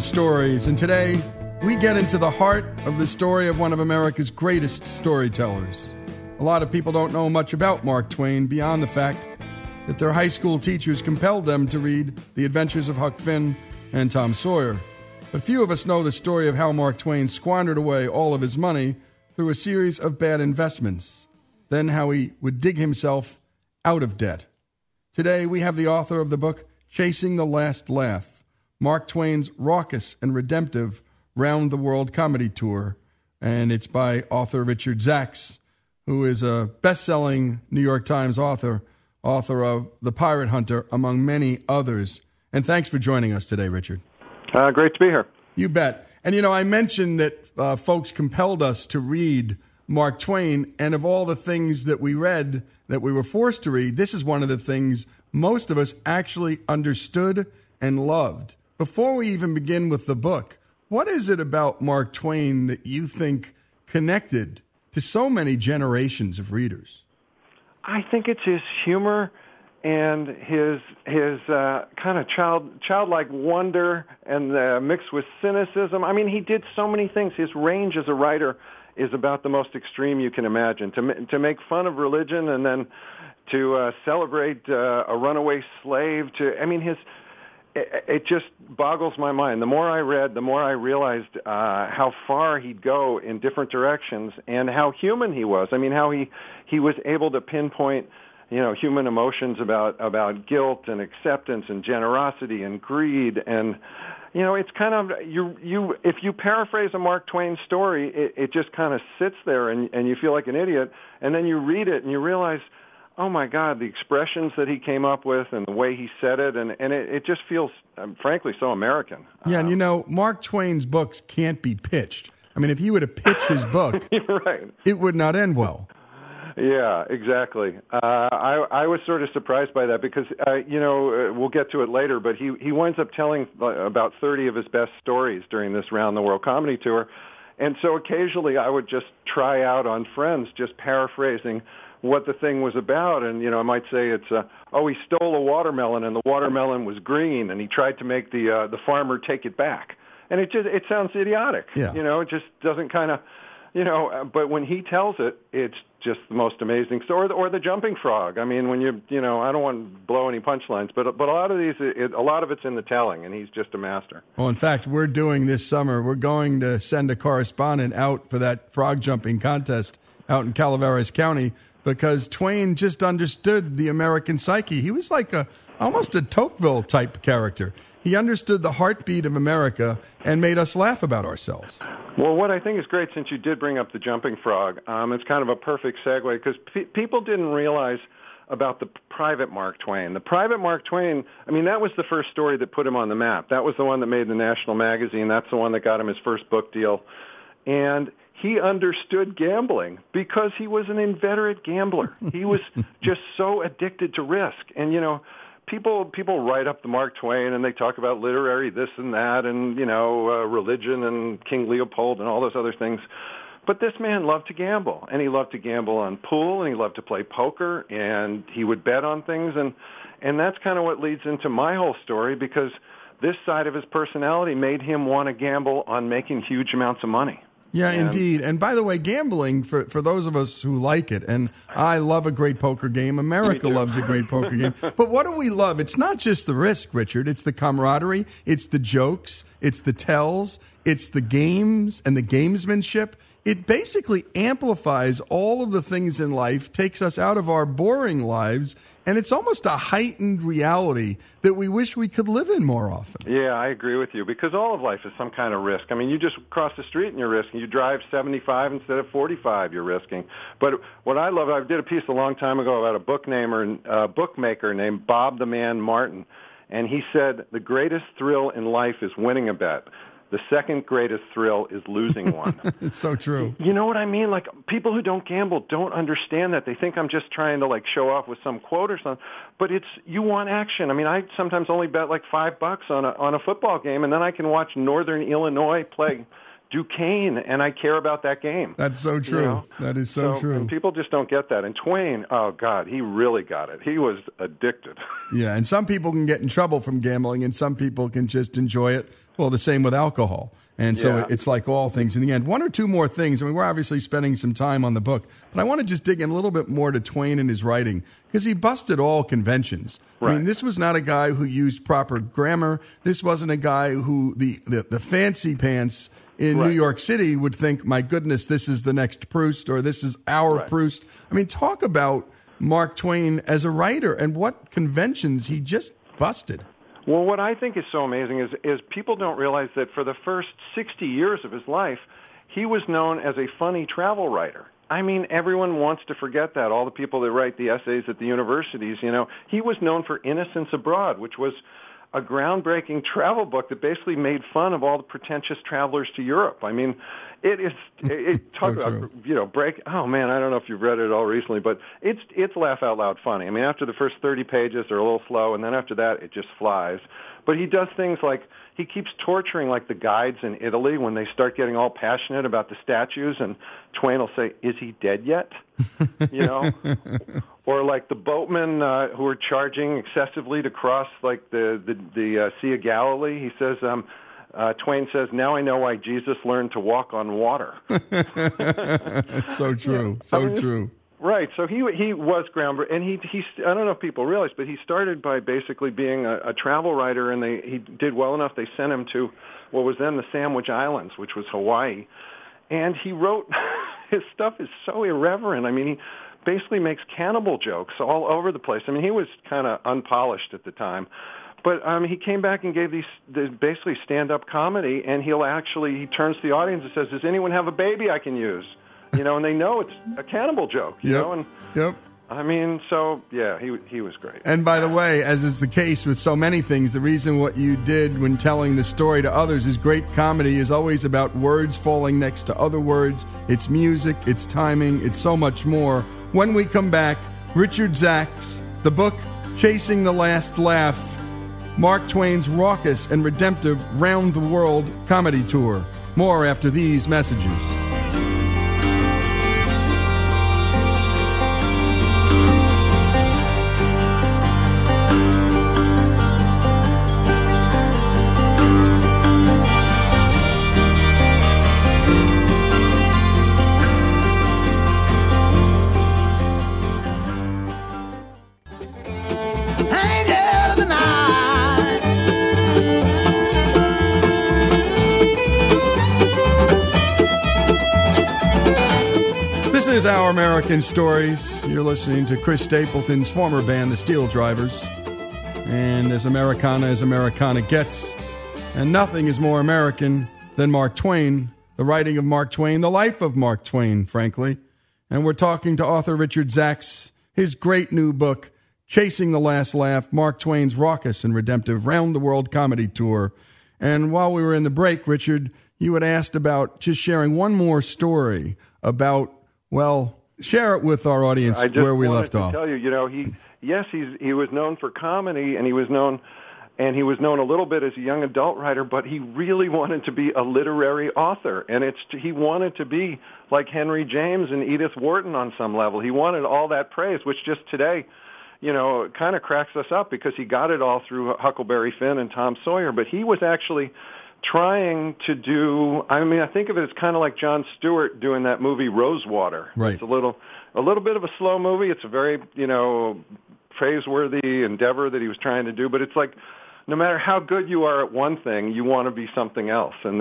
Stories, and today we get into the heart of the story of one of America's greatest storytellers. A lot of people don't know much about Mark Twain beyond the fact that their high school teachers compelled them to read The Adventures of Huck Finn and Tom Sawyer. But few of us know the story of how Mark Twain squandered away all of his money through a series of bad investments, then how he would dig himself out of debt. Today we have the author of the book Chasing the Last Laugh, Mark Twain's raucous and redemptive round-the-world comedy tour, and it's by author Richard Zacks, who is a best-selling New York Times author of The Pirate Hunter, among many others. And thanks for joining us today, Richard. Great to be here. You bet. And, you know, I mentioned that folks compelled us to read Mark Twain, and of all the things that we read that we were forced to read, this is one of the things most of us actually understood and loved. Before we even begin with the book, what is it about Mark Twain that you think connected to so many generations of readers? I think it's his humor and his kind of childlike wonder and mixed with cynicism. I mean, he did so many things. His range as a writer is about the most extreme you can imagine. To make fun of religion and then to celebrate a runaway slave. It just boggles my mind. The more I read, the more I realized how far he'd go in different directions and how human he was. I mean, how he was able to pinpoint, you know, human emotions about guilt and acceptance and generosity and greed. And, you know, it's kind of, you if you paraphrase a Mark Twain story, it just kind of sits there and you feel like an idiot. And then you read it and you realize, oh my God, the expressions that he came up with and the way he said it, and it just feels, frankly, so American. Yeah, and you know, Mark Twain's books can't be pitched. I mean, if you were to pitch his book, right, it would not end well. Yeah, exactly. I was sort of surprised by that because, you know, we'll get to it later, but he winds up telling about 30 of his best stories during this Round the World comedy tour, and so occasionally I would just try out on friends, just paraphrasing what the thing was about. And, you know, I might say it's, he stole a watermelon and the watermelon was green and he tried to make the farmer take it back. And it sounds idiotic. Yeah. You know, it just doesn't kind of, you know, but when he tells it, it's just the most amazing story. Or the jumping frog. I mean, when you know, I don't want to blow any punchlines, but a lot of it's in the telling, and he's just a master. Well, in fact, we're doing this summer, we're going to send a correspondent out for that frog jumping contest out in Calaveras County, because Twain just understood the American psyche. He was like almost a Tocqueville-type character. He understood the heartbeat of America and made us laugh about ourselves. Well, what I think is great, since you did bring up the jumping frog, it's kind of a perfect segue, because people didn't realize about the private Mark Twain. The private Mark Twain, I mean, that was the first story that put him on the map. That was the one that made the National Magazine. That's the one that got him his first book deal. And he understood gambling because he was an inveterate gambler. He was just so addicted to risk. And, you know, people write up the Mark Twain and they talk about literary this and that and, you know, religion and King Leopold and all those other things. But this man loved to gamble, and he loved to gamble on pool, and he loved to play poker, and he would bet on things. And that's kind of what leads into my whole story, because this side of his personality made him want to gamble on making huge amounts of money. Yeah, indeed. And by the way, gambling, for those of us who like it, and I love a great poker game. America loves a great poker game. But what do we love? It's not just the risk, Richard. It's the camaraderie. It's the jokes. It's the tells. It's the games and the gamesmanship. It basically amplifies all of the things in life, takes us out of our boring lives, and it's almost a heightened reality that we wish we could live in more often. Yeah, I agree with you, because all of life is some kind of risk. I mean, you just cross the street and you're risking. You drive 75 instead of 45, you're risking. But what I love, I did a piece a long time ago about a bookmaker named Bob the Man Martin, and he said the greatest thrill in life is winning a bet. The second greatest thrill is losing one. It's so true. You know what I mean? Like, people who don't gamble don't understand that. They think I'm just trying to, like, show off with some quote or something. But it's, you want action. I mean, I sometimes only bet like $5 on a football game, and then I can watch Northern Illinois play Duquesne, and I care about that game. That's so true. You know? That is so true. And people just don't get that. And Twain, oh, God, he really got it. He was addicted. Yeah, and some people can get in trouble from gambling, and some people can just enjoy it. Well, the same with alcohol. And so it's like all things in the end. One or two more things. I mean, we're obviously spending some time on the book, but I want to just dig in a little bit more to Twain and his writing, because he busted all conventions. Right. I mean, this was not a guy who used proper grammar. This wasn't a guy who the fancy pants in New York City would think, my goodness, this is the next Proust, or this is our Proust. I mean, talk about Mark Twain as a writer and what conventions he just busted. Well, what I think is so amazing is people don't realize that for the first 60 years of his life, he was known as a funny travel writer. I mean, everyone wants to forget that. All the people that write the essays at the universities, you know, he was known for Innocents Abroad, which was a groundbreaking travel book that basically made fun of all the pretentious travelers to Europe. I mean, it talk about, you know, break. Oh man, I don't know if you've read it all recently, but it's laugh out loud funny. I mean, after the first 30 pages, they're a little slow, and then after that, it just flies. But he does things like he keeps torturing, like, the guides in Italy when they start getting all passionate about the statues, and Twain will say, "Is he dead yet?" You know? Or like the boatmen who are charging excessively to cross, like, the Sea of Galilee. He says, Twain says, "Now I know why Jesus learned to walk on water." So true. Yeah. So true. Right. So he was groundbreaking, and he I don't know if people realize, but he started by basically being a travel writer, and he did well enough. They sent him to what was then the Sandwich Islands, which was Hawaii, and he wrote. His stuff is so irreverent. I mean, he basically makes cannibal jokes all over the place. I mean, he was kind of unpolished at the time. But he came back and gave these basically stand-up comedy, and he turns to the audience and says, "Does anyone have a baby I can use?" You know, and they know it's a cannibal joke, you know? And I mean, so, yeah, he was great. And by the way, as is the case with so many things, the reason what you did when telling the story to others is great comedy is always about words falling next to other words. It's music, it's timing, it's so much more. When we come back, Richard Zacks, the book Chasing the Last Laugh, Mark Twain's raucous and redemptive round-the-world comedy tour. More after these messages. Our American Stories. You're listening to Chris Stapleton's former band, the Steel Drivers. And as Americana gets. And nothing is more American than Mark Twain, the writing of Mark Twain, the life of Mark Twain, frankly. And we're talking to author Richard Zacks, his great new book, Chasing the Last Laugh, Mark Twain's raucous and redemptive round-the-world comedy tour. And while we were in the break, Richard, you had asked about just sharing one more story about. Well, share it with our audience where we left off. I just wanted to tell you, you know, he was known for comedy, and he was known a little bit as a young adult writer, but he really wanted to be a literary author, and he wanted to be like Henry James and Edith Wharton on some level. He wanted all that praise, which just today you know, it kind of cracks us up because he got it all through Huckleberry Finn and Tom Sawyer, but he was actually trying to do, I mean, I think of it as kind of like Jon Stewart doing that movie Rosewater. Right. It's a little bit of a slow movie. It's a very, you know, praiseworthy endeavor that he was trying to do, but it's like, no matter how good you are at one thing, you want to be something else. And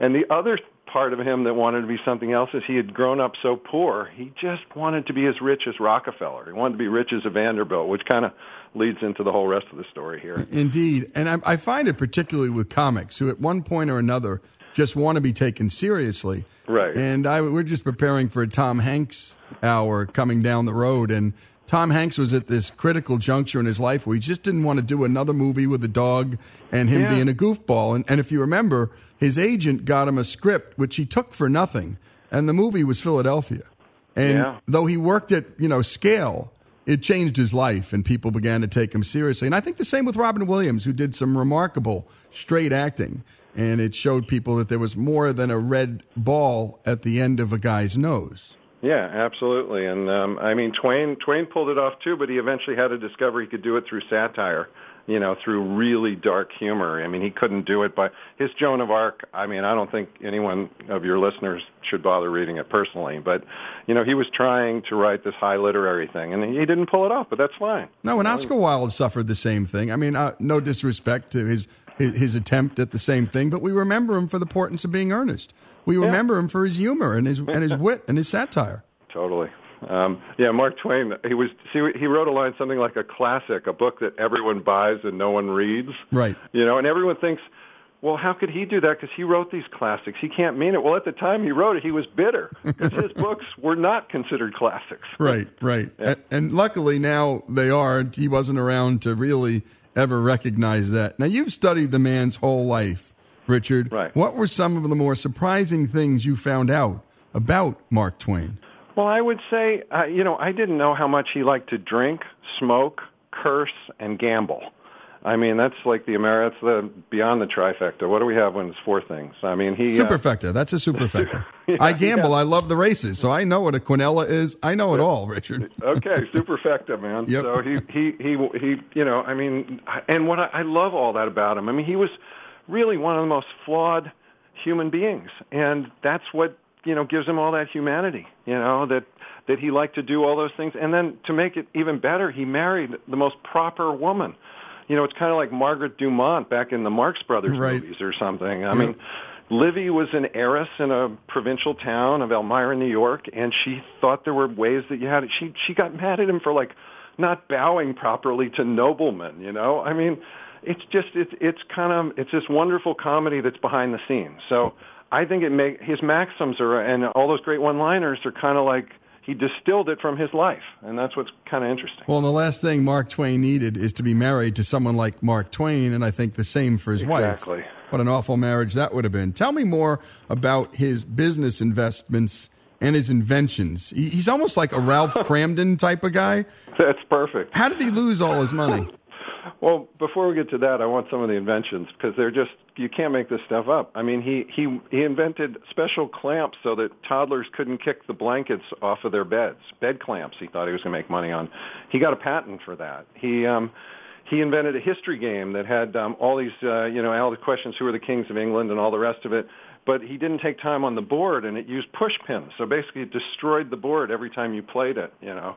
the other part of him that wanted to be something else is he had grown up so poor, he just wanted to be as rich as Rockefeller. He wanted to be rich as a Vanderbilt, which kind of leads into the whole rest of the story here. Indeed. And I find it particularly with comics, who at one point or another just want to be taken seriously. Right. And we're just preparing for a Tom Hanks hour coming down the road, and Tom Hanks was at this critical juncture in his life where he just didn't want to do another movie with a dog and him being a goofball. And if you remember, his agent got him a script, which he took for nothing. And the movie was Philadelphia. And though he worked at, you know, scale, it changed his life and people began to take him seriously. And I think the same with Robin Williams, who did some remarkable straight acting. And it showed people that there was more than a red ball at the end of a guy's nose. Yeah, absolutely. And, I mean, Twain pulled it off, too, but he eventually had to discover he could do it through satire, you know, through really dark humor. I mean, he couldn't do it by his Joan of Arc. I mean, I don't think anyone of your listeners should bother reading it personally. But, you know, he was trying to write this high literary thing, and he didn't pull it off, but that's fine. No, and Oscar Wilde suffered the same thing. I mean, no disrespect to his attempt at the same thing, but we remember him for the importance of being earnest. We remember him for his humor and his wit and his satire. Totally. Mark Twain, he wrote a line, something like a classic, a book that everyone buys and no one reads. Right. You know, and everyone thinks, well, how could he do that? Because he wrote these classics. He can't mean it. Well, at the time he wrote it, he was bitter because his books were not considered classics. Right. Yeah. And luckily now they are. He wasn't around to really ever recognize that. Now, you've studied the man's whole life, Richard. Right. What were some of the more surprising things you found out about Mark Twain? Well, I would say, I didn't know how much he liked to drink, smoke, curse, and gamble. I mean, that's like the beyond the trifecta. What do we have when it's four things? I mean, superfecta. That's a superfecta. Yeah, I gamble. Yeah. I love the races, so I know what a quinella is. I know it all, Richard. Okay, superfecta, man. Yep. So he, you know, I mean, and what I love all that about him. I mean, he was really one of the most flawed human beings. And that's what, you know, gives him all that humanity, you know, that he liked to do all those things. And then to make it even better, he married the most proper woman. You know, it's kind of like Margaret Dumont back in the Marx Brothers movies or something. I mean, Livy was an heiress in a provincial town of Elmira, New York, and she thought there were ways that you had it. She got mad at him for, like, not bowing properly to noblemen, you know? I mean, it's this wonderful comedy that's behind the scenes. So I think his maxims and all those great one-liners are kind of like he distilled it from his life, and that's what's kind of interesting. Well, and the last thing Mark Twain needed is to be married to someone like Mark Twain, and I think the same for his wife. Exactly. What an awful marriage that would have been. Tell me more about his business investments and his inventions. He's almost like a Ralph Kramden type of guy. That's perfect. How did he lose all his money? Well, before we get to that, I want some of the inventions because they're just, you can't make this stuff up. I mean, he invented special clamps so that toddlers couldn't kick the blankets off of their beds. Bed clamps he thought he was going to make money on. He got a patent for that. He invented a history game that had all these, all the questions, who are the kings of England and all the rest of it. But he didn't take time on the board, and it used push pins. So basically it destroyed the board every time you played it, you know.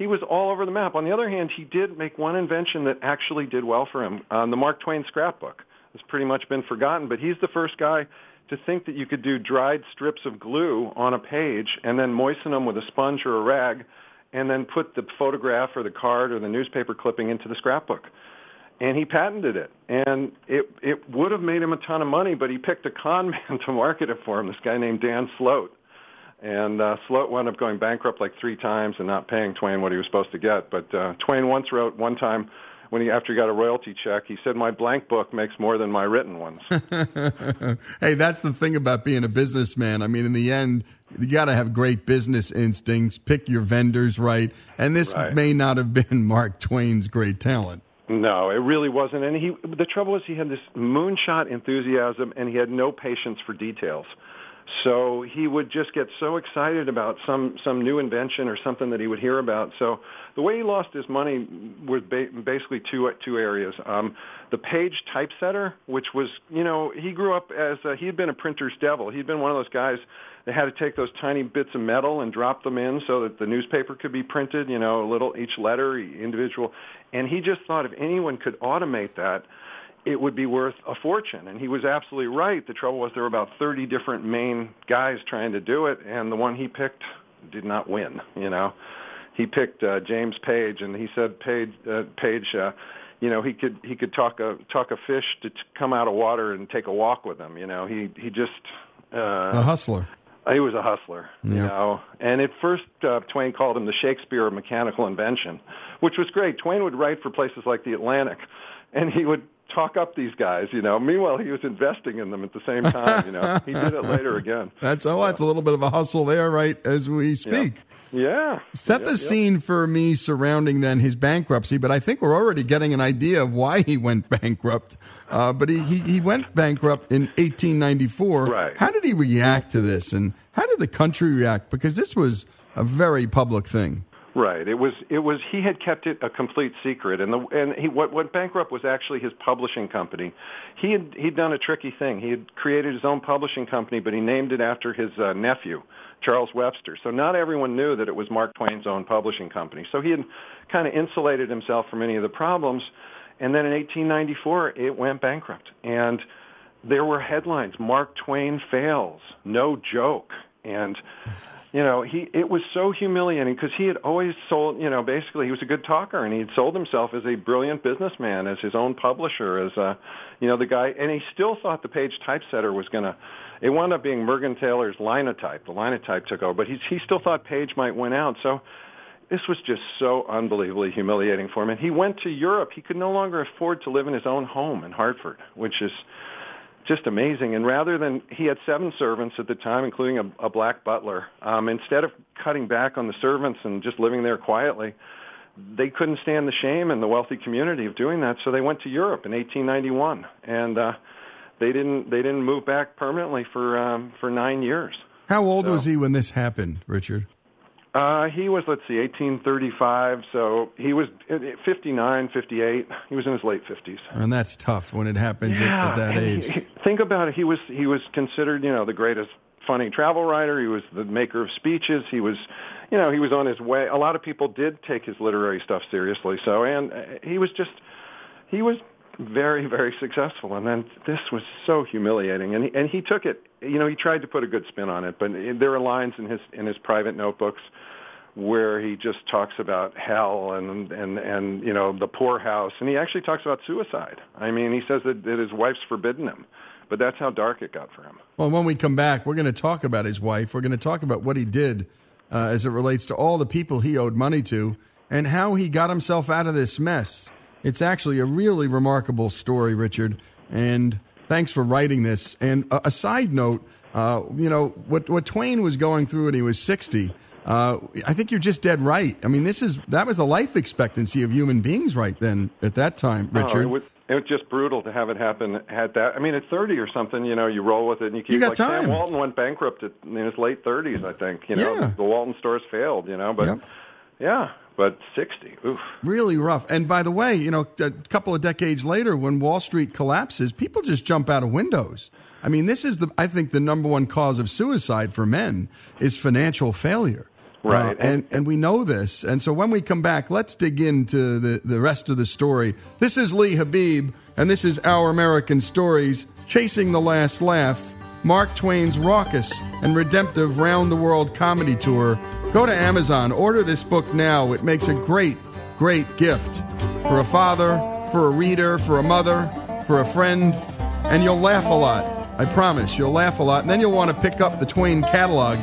He was all over the map. On the other hand, he did make one invention that actually did well for him. The Mark Twain scrapbook has pretty much been forgotten, but he's the first guy to think that you could do dried strips of glue on a page and then moisten them with a sponge or a rag and then put the photograph or the card or the newspaper clipping into the scrapbook. And he patented it. And it would have made him a ton of money, but he picked a con man to market it for him, this guy named Dan Sloat. And Sloat wound up going bankrupt like three times and not paying Twain what he was supposed to get. But Twain once wrote one time, after he got a royalty check, he said, "My blank book makes more than my written ones." Hey, that's the thing about being a businessman. I mean, in the end, you got to have great business instincts, pick your vendors right, and this may not have been Mark Twain's great talent. No, it really wasn't. And the trouble was he had this moonshot enthusiasm, and he had no patience for details. So he would just get so excited about some new invention or something that he would hear about. So the way he lost his money was basically two areas. The Page typesetter, which was, you know, he grew up as he had been a printer's devil. He'd been one of those guys that had to take those tiny bits of metal and drop them in so that the newspaper could be printed, you know, a little each letter, individual. And he just thought if anyone could automate that, it would be worth a fortune. And he was absolutely right. The trouble was there were about 30 different main guys trying to do it, and the one he picked did not win, you know. He picked James Page, and he said Page, you know, he could talk a fish to come out of water and take a walk with him, you know. He just... a hustler. He was a hustler, yeah. You know. And at first, Twain called him the Shakespeare of mechanical invention, which was great. Twain would write for places like The Atlantic, and he would talk up these guys, you know. Meanwhile, he was investing in them at the same time, you know. He did it later again. That's a little bit of a hustle there, right, as we speak. Yeah. Set the scene for me surrounding, then, his bankruptcy, but I think we're already getting an idea of why he went bankrupt. But he went bankrupt in 1894. Right. How did he react to this, and how did the country react? Because this was a very public thing. Right. It was. He had kept it a complete secret, and what went bankrupt was actually his publishing company. He'd done a tricky thing. He had created his own publishing company, but he named it after his nephew, Charles Webster. So not everyone knew that it was Mark Twain's own publishing company. So he had kind of insulated himself from any of the problems. And then in 1894, it went bankrupt, and there were headlines: Mark Twain fails, no joke, and. You know, it was so humiliating because he had always sold, you know, basically he was a good talker and he had sold himself as a brilliant businessman, as his own publisher, as, you know, the guy. And he still thought the Page typesetter was going to, it wound up being Mergen Taylor's Linotype. The Linotype took over, but he still thought Page might win out. So this was just so unbelievably humiliating for him. And he went to Europe. He could no longer afford to live in his own home in Hartford, which is just amazing. And rather than, he had 7 servants at the time, including a black butler. Instead of cutting back on the servants and just living there quietly, they couldn't stand the shame in the wealthy community of doing that, so they went to Europe in 1891, and they didn't move back permanently for 9 years. How old was he when this happened, Richard? He was, 1835, so he was 59, 58. He was in his late 50s. And that's tough when it happens at that age. Think about it. He was considered, you know, the greatest funny travel writer. He was the maker of speeches. He was, you know, he was on his way. A lot of people did take his literary stuff seriously. So, and he was very, very successful. And then this was so humiliating. And he took it. You know, he tried to put a good spin on it, but there are lines in his private notebooks where he just talks about hell and you know, the poorhouse, and he actually talks about suicide. I mean, he says that his wife's forbidden him, but that's how dark it got for him. Well, when we come back, we're going to talk about his wife. We're going to talk about what he did as it relates to all the people he owed money to and how he got himself out of this mess. It's actually a really remarkable story, Richard, and thanks for writing this. And a side note, you know, what Twain was going through when he was 60, I think you're just dead right. I mean, that was the life expectancy of human beings right then at that time, Richard. Oh, it was just brutal to have it happen at that. I mean, at 30 or something, you know, you roll with it and you keep like time. Sam Walton went bankrupt in his late 30s, I think. You know, the Walton stores failed, you know, but but 60, oof. Really rough. And by the way, you know, a couple of decades later when Wall Street collapses, people just jump out of windows. I mean, this is, I think, the number one cause of suicide for men is financial failure. Right. And we know this. And so when we come back, let's dig into the rest of the story. This is Lee Habib, and this is Our American Stories, Chasing the Last Laugh, Mark Twain's raucous and redemptive round-the-world comedy tour. Go to Amazon. Order this book now. It makes a great, great gift for a father, for a reader, for a mother, for a friend, and you'll laugh a lot. I promise. You'll laugh a lot. And then you'll want to pick up the Twain catalog.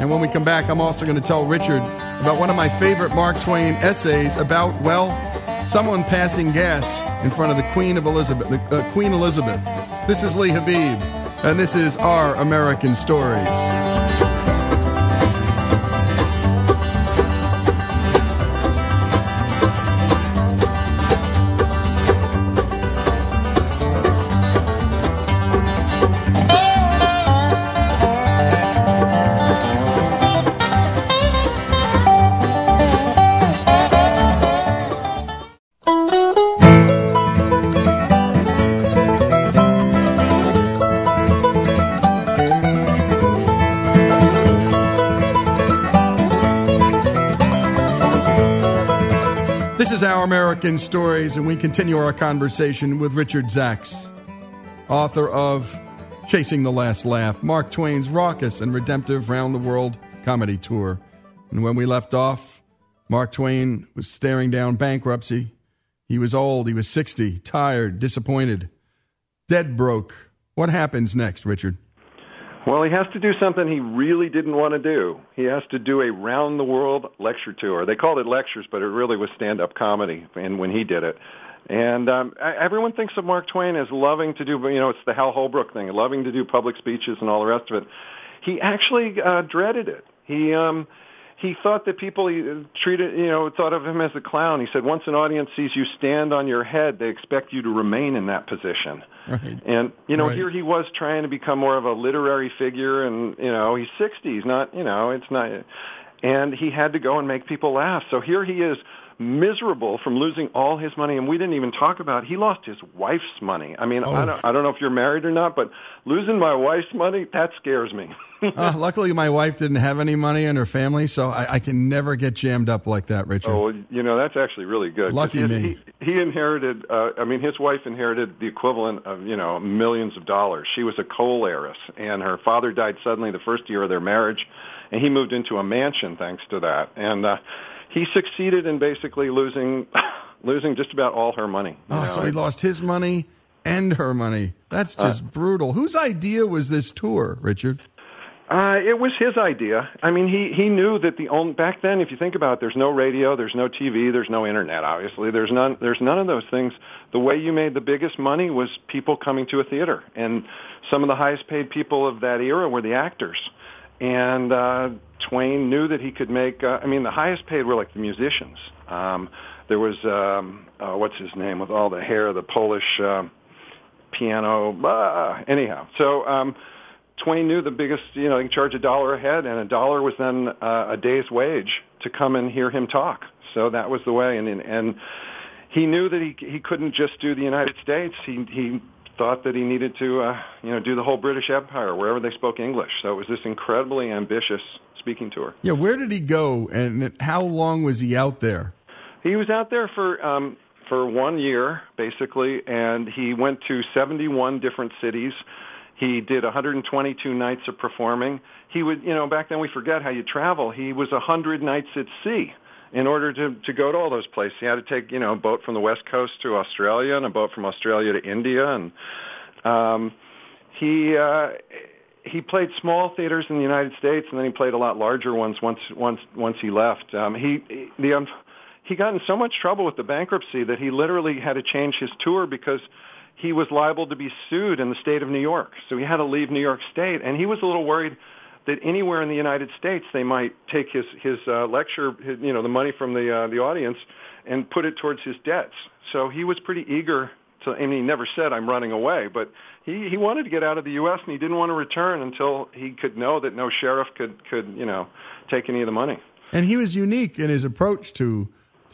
And when we come back, I'm also going to tell Richard about one of my favorite Mark Twain essays about, well, someone passing gas in front of the Queen Elizabeth. This is Lee Habib, and this is Our American Stories. This is Our American Stories, and we continue our conversation with Richard Zacks, author of Chasing the Last Laugh, Mark Twain's raucous and redemptive round-the-world comedy tour. And when we left off, Mark Twain was staring down bankruptcy. He was old, he was 60, tired, disappointed, dead broke. What happens next, Richard? Well, he has to do something he really didn't want to do. He has to do a round-the-world lecture tour. They called it lectures, but it really was stand-up comedy, and when he did it. And everyone thinks of Mark Twain as loving to do, you know, it's the Hal Holbrook thing, loving to do public speeches and all the rest of it. He actually dreaded it. He thought that people thought of him as a clown. He said, once an audience sees you stand on your head, they expect you to remain in that position. Right. And, here he was trying to become more of a literary figure, and, he's 60. He's not, it's not. And he had to go and make people laugh. So here he is, miserable from losing all his money, and we didn't even talk about he lost his wife's money. I mean, I don't know if you're married or not, but losing my wife's money, that scares me. Luckily, my wife didn't have any money in her family, so I can never get jammed up like that, Richard. Oh, that's actually really good. Lucky me. He inherited, his wife inherited the equivalent of, millions of dollars. She was a coal heiress, and her father died suddenly the first year of their marriage, and he moved into a mansion thanks to that. And, he succeeded in basically losing just about all her money. Oh, so he lost his money and her money. That's just brutal. Whose idea was this tour, Richard? It was his idea. I mean, he knew that back then, if you think about it, there's no radio, there's no TV, there's no internet, obviously. There's none of those things. The way you made the biggest money was people coming to a theater. And some of the highest paid people of that era were the actors. And Twain knew that he could make, the highest paid were like the musicians. There was, what's his name, with all the hair, the Polish piano, blah. Anyhow. So Twain knew the biggest, he could charge $1 a head, and $1 was then a day's wage to come and hear him talk. So that was the way. And he knew that he couldn't just do the United States. He thought that he needed to, do the whole British Empire, wherever they spoke English. So it was this incredibly ambitious speaking tour. Yeah, where did he go, and how long was he out there? He was out there for 1 year, basically, and he went to 71 different cities. He did 122 nights of performing. He would, back then we forget how you travel. He was 100 nights at sea. In order to go to all those places, he had to take, a boat from the West Coast to Australia and a boat from Australia to India. And he played small theaters in the United States, and then he played a lot larger ones once he left. He got in so much trouble with the bankruptcy that he literally had to change his tour because he was liable to be sued in the state of New York. So he had to leave New York State, and he was a little worried that anywhere in the United States they might take his lecture, the money from the audience, and put it towards his debts. So he was pretty eager to, and he never said, I'm running away, but he wanted to get out of the U.S., and he didn't want to return until he could know that no sheriff could take any of the money. And he was unique in his approach to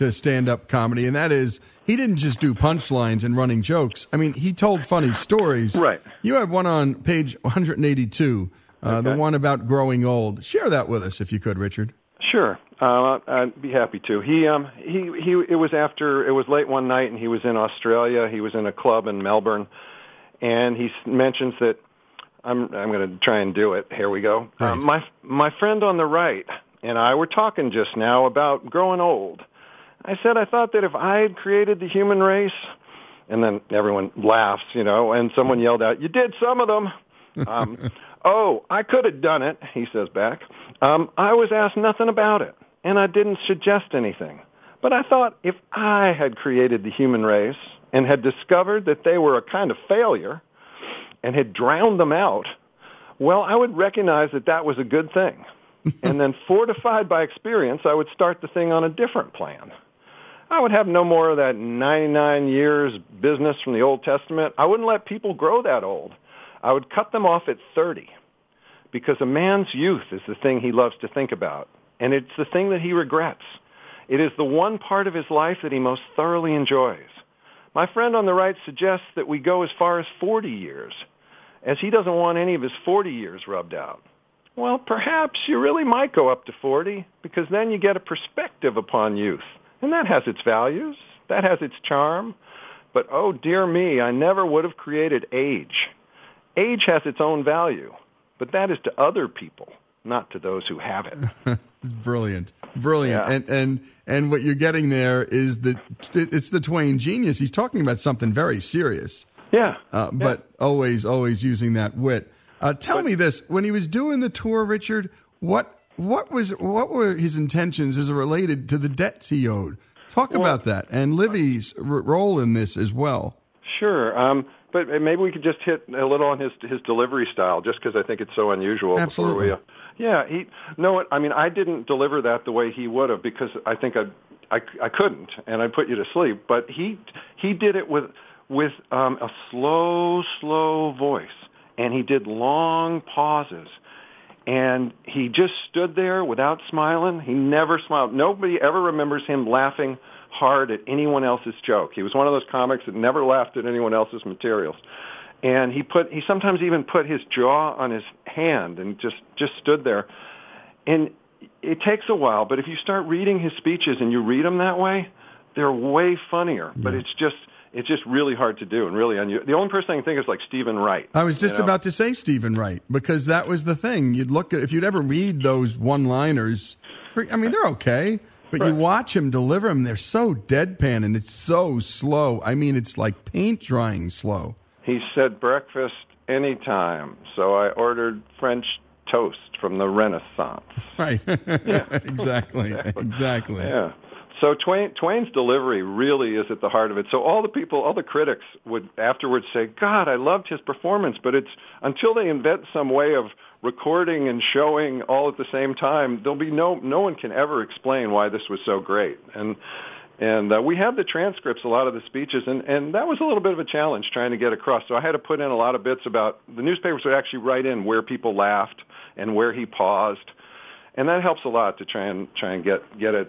stand-up comedy, and that is, he didn't just do punchlines and running jokes. I mean, he told funny stories. Right. You had one on page 182, okay. The one about growing old. Share that with us, if you could, Richard. Sure, I'd be happy to. It was late one night, and he was in Australia. He was in a club in Melbourne, and he mentions that I'm going to try and do it. Here we go. Right. My friend on the right and I were talking just now about growing old. I said I thought that if I had created the human race, and then everyone laughs, and someone yelled out, "You did some of them." Oh, I could have done it, he says back. I was asked nothing about it, and I didn't suggest anything. But I thought if I had created the human race and had discovered that they were a kind of failure and had drowned them out, well, I would recognize that that was a good thing. And then, fortified by experience, I would start the thing on a different plan. I would have no more of that 99 years business from the Old Testament. I wouldn't let people grow that old. I would cut them off at 30, because a man's youth is the thing he loves to think about, and it's the thing that he regrets. It is the one part of his life that he most thoroughly enjoys. My friend on the right suggests that we go as far as 40 years, as he doesn't want any of his 40 years rubbed out. Well, perhaps you really might go up to 40, because then you get a perspective upon youth And that has its values. That has its charm. But, oh, dear me, I never would have created age. Age has its own value, but that is to other people, not to those who have it. Brilliant. Brilliant. Yeah. And what you're getting there is that it's the Twain genius. He's talking about something very serious. Yeah. But always using that wit. Tell me this. When he was doing the tour, Richard, what were his intentions as related to the debts he owed? Talk about that and Livy's role in this as well. Sure. But maybe we could just hit a little on his delivery style, just because I think it's so unusual. Absolutely. I didn't deliver that the way he would have, because I think I couldn't, and I put you to sleep. But he did it with a slow voice, and he did long pauses. And he just stood there without smiling. He never smiled. Nobody ever remembers him laughing hard at anyone else's joke. He was one of those comics that never laughed at anyone else's materials. And he sometimes even put his jaw on his hand and just stood there. And it takes a while, but if you start reading his speeches and you read them that way, they're way funnier. Yeah. But it's just really hard to do and really unusual. The only person I can think of is like Stephen Wright. I was just about to say Stephen Wright, because that was the thing. You'd look at, if you'd ever read those one-liners, I mean, they're okay, but you watch him deliver them, they're so deadpan and it's so slow. I mean, it's like paint drying slow. He said breakfast anytime, so I ordered French toast from the Renaissance. Right. Yeah. Exactly. Yeah. So Twain's delivery really is at the heart of it. So all the critics would afterwards say, God, I loved his performance, but it's until they invent some way of recording and showing all at the same time, there'll be no one can ever explain why this was so great. And we had the transcripts, a lot of the speeches, and that was a little bit of a challenge trying to get across. So I had to put in a lot of bits about, the newspapers would actually write in where people laughed and where he paused. And that helps a lot to try and get it...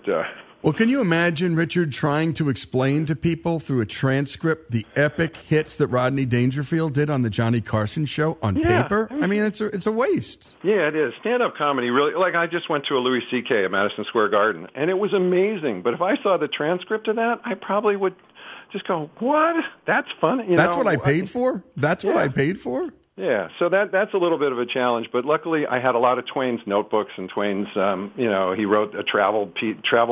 Well, can you imagine, Richard, trying to explain to people through a transcript the epic hits that Rodney Dangerfield did on the Johnny Carson show on paper? I mean, it's a waste. Yeah, it is. Stand-up comedy, really. Like, I just went to a Louis C.K. at Madison Square Garden, and it was amazing. But if I saw the transcript of that, I probably would just go, what? That's funny. That's what I paid for? That's what I paid for? Yeah, so that's a little bit of a challenge, but luckily I had a lot of Twain's notebooks and Twain's, he wrote a travel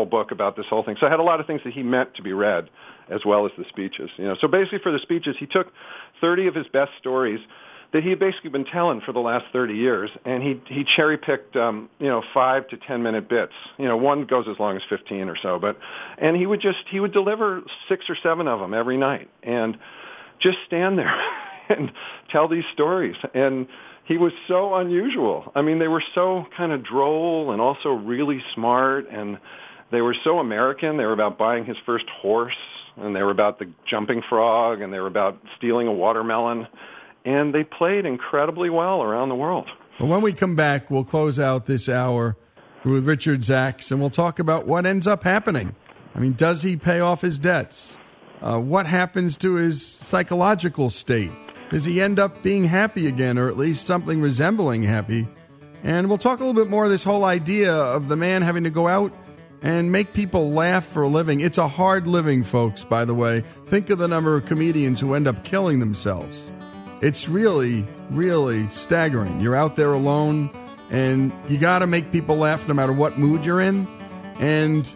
book about this whole thing. So I had a lot of things that he meant to be read, as well as the speeches. So basically for the speeches, he took 30 of his best stories that he had basically been telling for the last 30 years, and he cherry-picked, 5 to 10-minute bits. One goes as long as 15 or so, and he would deliver 6 or 7 of them every night, and just stand there. And tell these stories. And he was so unusual. I mean, they were so kind of droll and also really smart, and they were so American. They were about buying his first horse, and they were about the jumping frog, and they were about stealing a watermelon. And they played incredibly well around the world. Well, when we come back, we'll close out this hour with Richard Zacks, and we'll talk about what ends up happening. I mean, does he pay off his debts? What happens to his psychological state? Does he end up being happy again, or at least something resembling happy? And we'll talk a little bit more of this whole idea of the man having to go out and make people laugh for a living. It's a hard living, folks, by the way. Think of the number of comedians who end up killing themselves. It's really, really staggering. You're out there alone, and you got to make people laugh no matter what mood you're in. And,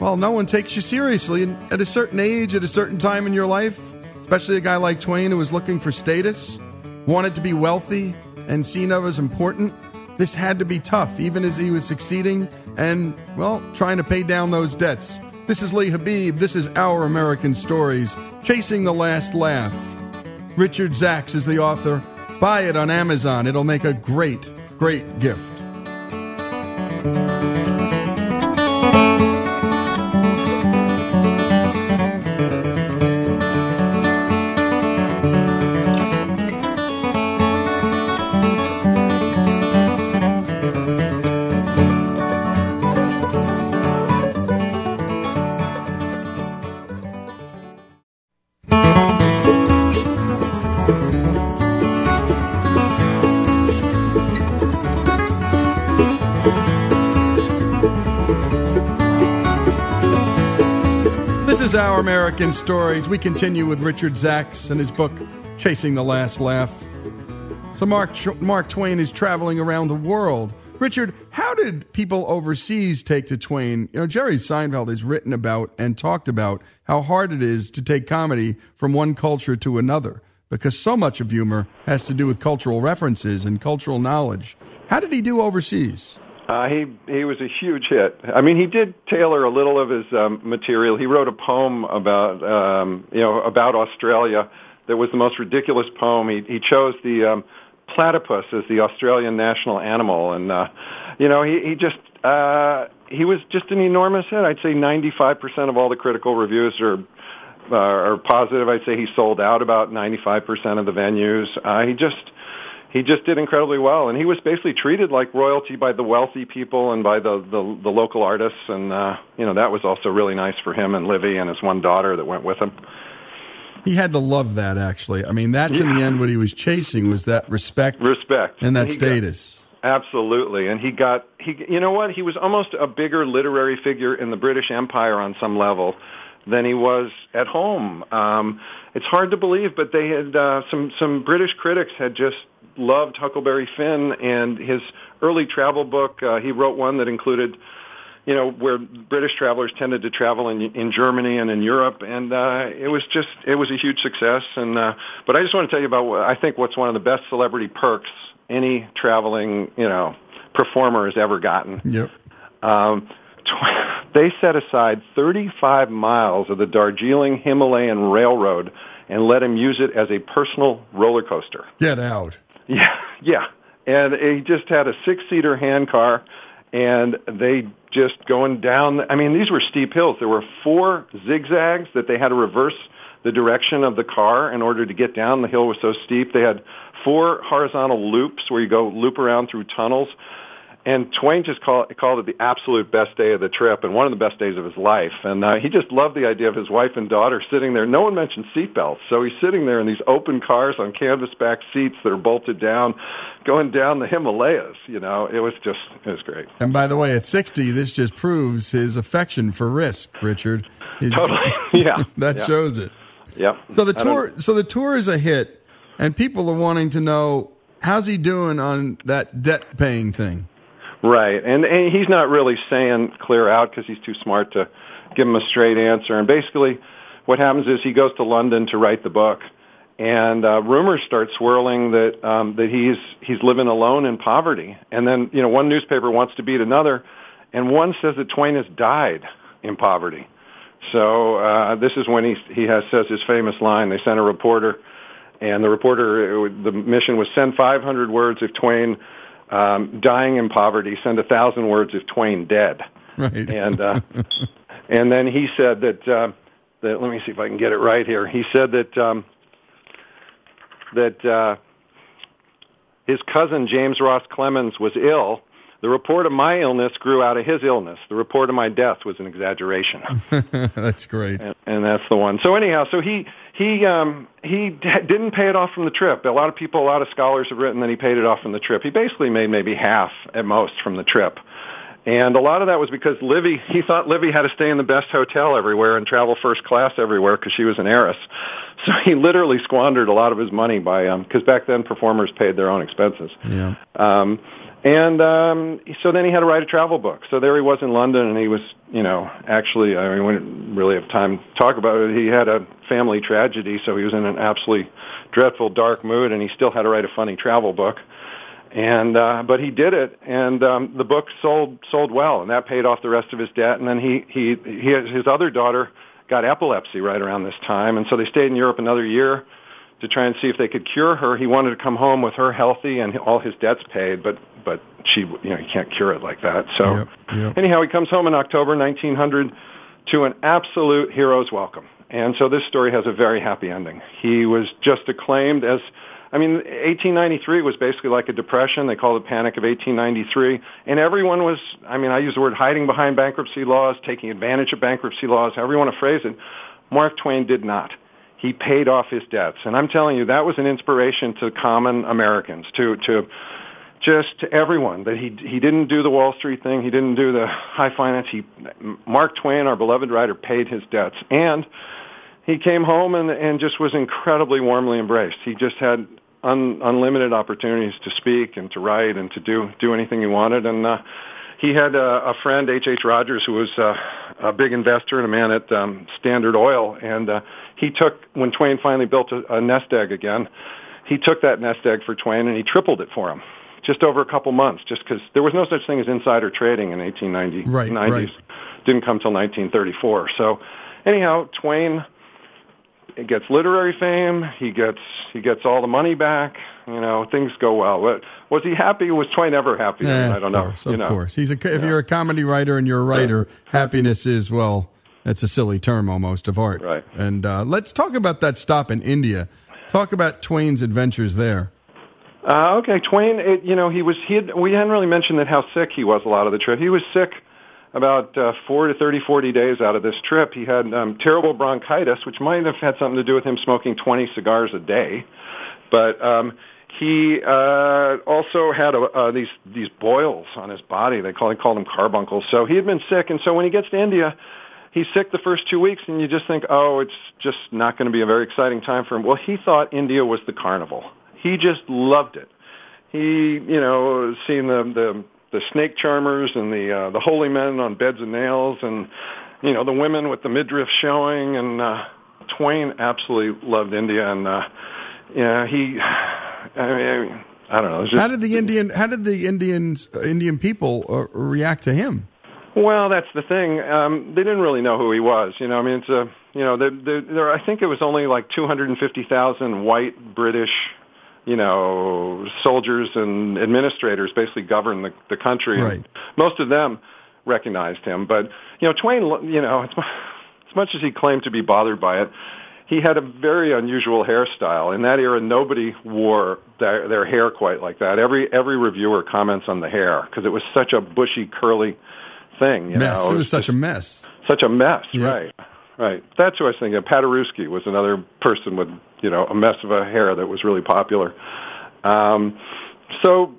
well, no one takes you seriously. And at a certain age, at a certain time in your life, especially a guy like Twain, who was looking for status, wanted to be wealthy and seen of as important. This had to be tough, even as he was succeeding and, well, trying to pay down those debts. This is Lee Habib. This is Our American Stories, Chasing the Last Laugh. Richard Zacks is the author. Buy it on Amazon. It'll make a great, great gift. This is Our American Stories. We continue with Richard Zacks and his book, Chasing the Last Laugh. So Mark Twain is traveling around the world. Richard, how did people overseas take to Twain? You know, Jerry Seinfeld has written about and talked about how hard it is to take comedy from one culture to another because so much of humor has to do with cultural references and cultural knowledge. How did he do overseas? He was a huge hit. I mean, he did tailor a little of his material. He wrote a poem about Australia that was the most ridiculous poem. He chose the platypus as the Australian national animal, and he was just an enormous hit. I'd say 95% of all the critical reviews are positive. I'd say he sold out about 95% of the venues. He just did incredibly well, and he was basically treated like royalty by the wealthy people and by the local artists, and that was also really nice for him and Livy and his one daughter that went with him. He had to love that, actually. I mean, that's in the end what he was chasing, was that respect and that status. Absolutely. And he was almost a bigger literary figure in the British Empire on some level than he was at home. It's hard to believe, but they had some British critics had just loved Huckleberry Finn and his early travel book. He wrote one that included where British travelers tended to travel in Germany and in Europe, and it was a huge success. And but I just want to tell you about what I think what's one of the best celebrity perks any traveling performer has ever gotten. Yep. They set aside 35 miles of the Darjeeling Himalayan Railroad and let him use it as a personal roller coaster. Get out. Yeah. And he just had a 6-seater hand car. And they just going down. I mean, these were steep hills. There were 4 zigzags that they had to reverse the direction of the car in order to get down. The hill was so steep. They had 4 horizontal loops where you go loop around through tunnels. And Twain just called it the absolute best day of the trip and one of the best days of his life. And he just loved the idea of his wife and daughter sitting there. No one mentioned seatbelts, so he's sitting there in these open cars on canvas-back seats that are bolted down, going down the Himalayas. It was great. And by the way, at 60, this just proves his affection for risk, Richard. Totally, yeah. That shows it. Yep. So the tour is a hit, and people are wanting to know, how's he doing on that debt-paying thing? Right, and he's not really saying clear out because he's too smart to give him a straight answer. And basically what happens is he goes to London to write the book, and rumors start swirling that he's living alone in poverty. And then, one newspaper wants to beat another, and one says that Twain has died in poverty. So this is when he says his famous line. They sent a reporter, and the mission was send 500 words if Twain... dying in poverty, send 1,000 words if Twain dead. Right. And and then he said that let me see if I can get it right here. He said that his cousin James Ross Clemens was ill. The report of my illness grew out of his illness. The report of my death was an exaggeration. That's great. And that's the one. So anyhow, he didn't pay it off from the trip. A lot of scholars have written that he paid it off from the trip. He basically made maybe half at most from the trip. And a lot of that was because he thought Livy had to stay in the best hotel everywhere and travel first class everywhere because she was an heiress. So he literally squandered a lot of his money because back then performers paid their own expenses. Yeah. So then he had to write a travel book. So there he was in London, and he was, we didn't really have time to talk about it. He had a family tragedy, so he was in an absolutely dreadful, dark mood, and he still had to write a funny travel book. And but he did it, and the book sold well, and that paid off the rest of his debt. And then his other daughter got epilepsy right around this time, and so they stayed in Europe another year to try and see if they could cure her. He wanted to come home with her healthy and all his debts paid, but she, you can't cure it like that. So Anyhow, he comes home in October 1900 to an absolute hero's welcome. And so this story has a very happy ending. He was just acclaimed as, 1893 was basically like a depression. They called it Panic of 1893. And everyone was, I use the word hiding behind bankruptcy laws, taking advantage of bankruptcy laws, however you want to phrase it. Mark Twain did not. He paid off his debts. And I'm telling you, that was an inspiration to common Americans, to just to everyone, that he didn't do the Wall Street thing, he didn't do the high finance. Mark Twain, our beloved writer, paid his debts, and he came home and just was incredibly warmly embraced. He just had unlimited opportunities to speak and to write and to do anything he wanted. And he had a friend, H.H. Rogers, who was a big investor and a man at Standard Oil. And he took, when Twain finally built a nest egg again, he took that nest egg for Twain and he tripled it for him just over a couple months, just because there was no such thing as insider trading in 1890s. Right. Didn't come till 1934. So anyhow, Twain gets literary fame. He gets all the money back. You know, things go well. Was he happy? Was Twain ever happy? I don't know. Of course. If you're a comedy writer and you're a writer, happiness is, well, that's a silly term almost of art. Right. And let's talk about that stop in India. Talk about Twain's adventures there. Okay, Twain. We hadn't really mentioned that how sick he was a lot of the trip. He was sick about 40 days out of this trip. He had terrible bronchitis, which might have had something to do with him smoking 20 cigars a day. But he also had these boils on his body. They called them carbuncles. So he had been sick, and so when he gets to India, he's sick the first 2 weeks, and you just think, oh, it's just not going to be a very exciting time for him. Well, he thought India was the carnival. He just loved it. He, seen the snake charmers and the holy men on beds of nails and, the women with the midriff showing. And Twain absolutely loved India. And, I don't know. How did the Indian people react to him? Well, that's the thing. They didn't really know who he was. I think it was only like 250,000 white British soldiers and administrators basically governed the country. Right. And most of them recognized him. But, Twain, as much as he claimed to be bothered by it, he had a very unusual hairstyle. In that era, nobody wore their hair quite like that. Every reviewer comments on the hair because it was such a bushy, curly thing. It was such a mess. Such a mess, yeah. Right. That's who I was thinking. Paderewski was another person with, a mess of a hair that was really popular. So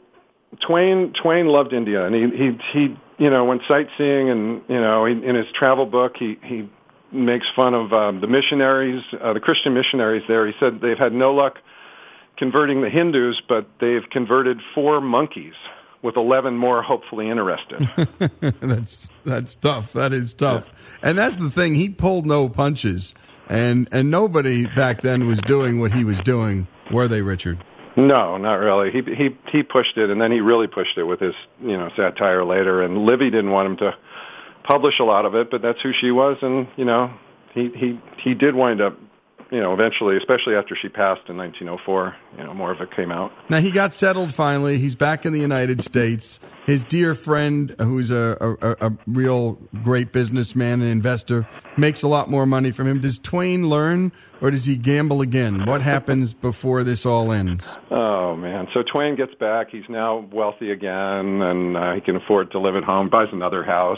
Twain loved India, and he went sightseeing, and, in his travel book, he makes fun of the missionaries, the Christian missionaries there. He said they've had no luck converting the Hindus, but they've converted 4 monkeys, with 11 more hopefully interested. That's tough. That is tough. Yeah. And that's the thing. He pulled no punches. And nobody back then was doing what he was doing, were they, Richard? No, not really. He pushed it, and then he really pushed it with his, satire later. And Livy didn't want him to publish a lot of it, but that's who she was. And, he did wind up, eventually, especially after she passed in 1904, more of it came out. Now, he got settled finally. He's back in the United States. His dear friend, who's a real great businessman and investor, makes a lot more money from him. Does Twain learn, or does he gamble again? What happens before this all ends? Oh, man. So Twain gets back. He's now wealthy again, and he can afford to live at home, buys another house.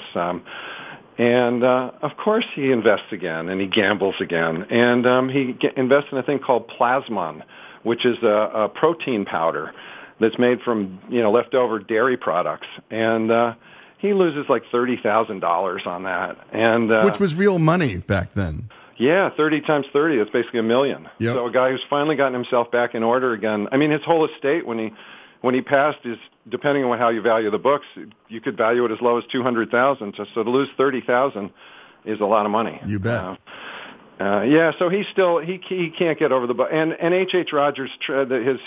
And, of course, he invests again, and he gambles again. And he invests in a thing called plasmon, which is a protein powder that's made from, leftover dairy products. And he loses like $30,000 on that. And which was real money back then. Yeah, 30 times 30, that's basically $1 million. Yep. So a guy who's finally gotten himself back in order again. I mean, his whole estate when he passed is, depending on how you value the books, you could value it as low as $200,000. So to lose $30,000 is a lot of money. You bet. So he still he can't get over the bug. And H.H. Rogers,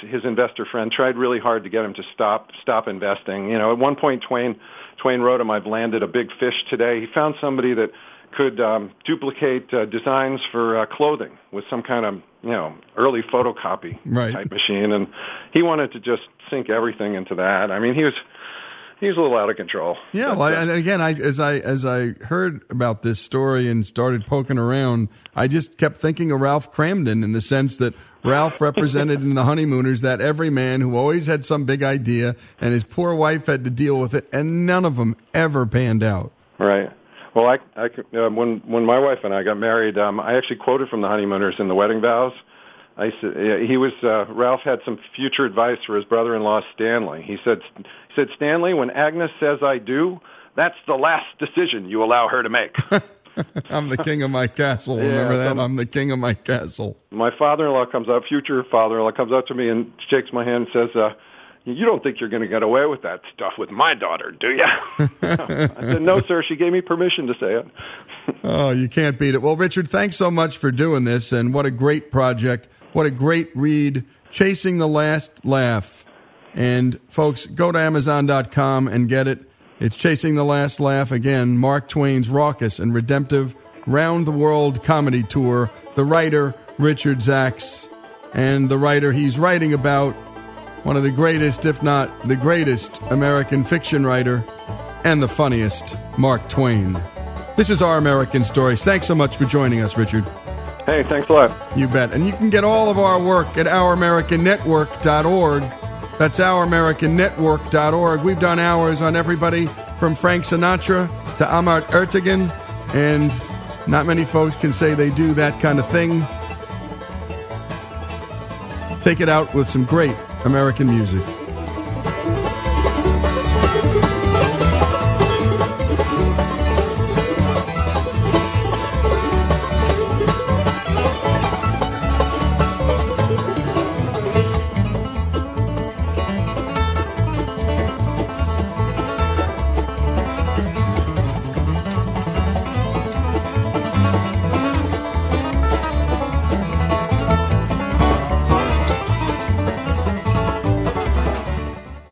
his investor friend, tried really hard to get him to stop investing. At one point Twain wrote him, "I've landed a big fish today." He found somebody that could duplicate designs for clothing with some kind of early photocopy type machine, and he wanted to just sink everything into that. I mean, he was a little out of control. Yeah, but, and again, as I heard about this story and started poking around, I just kept thinking of Ralph Kramden, in the sense that Ralph represented in The Honeymooners that every man who always had some big idea, and his poor wife had to deal with it, and none of them ever panned out. Right. Well, when my wife and I got married, I actually quoted from The Honeymooners in the wedding vows. I said, he was, Ralph had some future advice for his brother-in-law, Stanley. He said, Stanley, when Agnes says I do, that's the last decision you allow her to make. I'm the king of my castle. Remember that? I'm the king of my castle. My father-in-law comes up, future father-in-law comes up to me and shakes my hand and says, you don't think you're going to get away with that stuff with my daughter, do you? I said, no, sir. She gave me permission to say it. Oh, you can't beat it. Well, Richard, thanks so much for doing this, and what a great project. What a great read, Chasing the Last Laugh. And, folks, go to Amazon.com and get it. It's Chasing the Last Laugh. Again, Mark Twain's raucous and redemptive round-the-world comedy tour. The writer, Richard Zacks, and the writer he's writing about, one of the greatest, if not the greatest, American fiction writer, and the funniest, Mark Twain. This is Our American Stories. Thanks so much for joining us, Richard. Hey, thanks a lot. You bet. And you can get all of our work at ouramericannetwork.org. That's ouramericannetwork.org. We've done hours on everybody from Frank Sinatra to Amart Ertegun, and not many folks can say they do that kind of thing. Take it out with some great American music.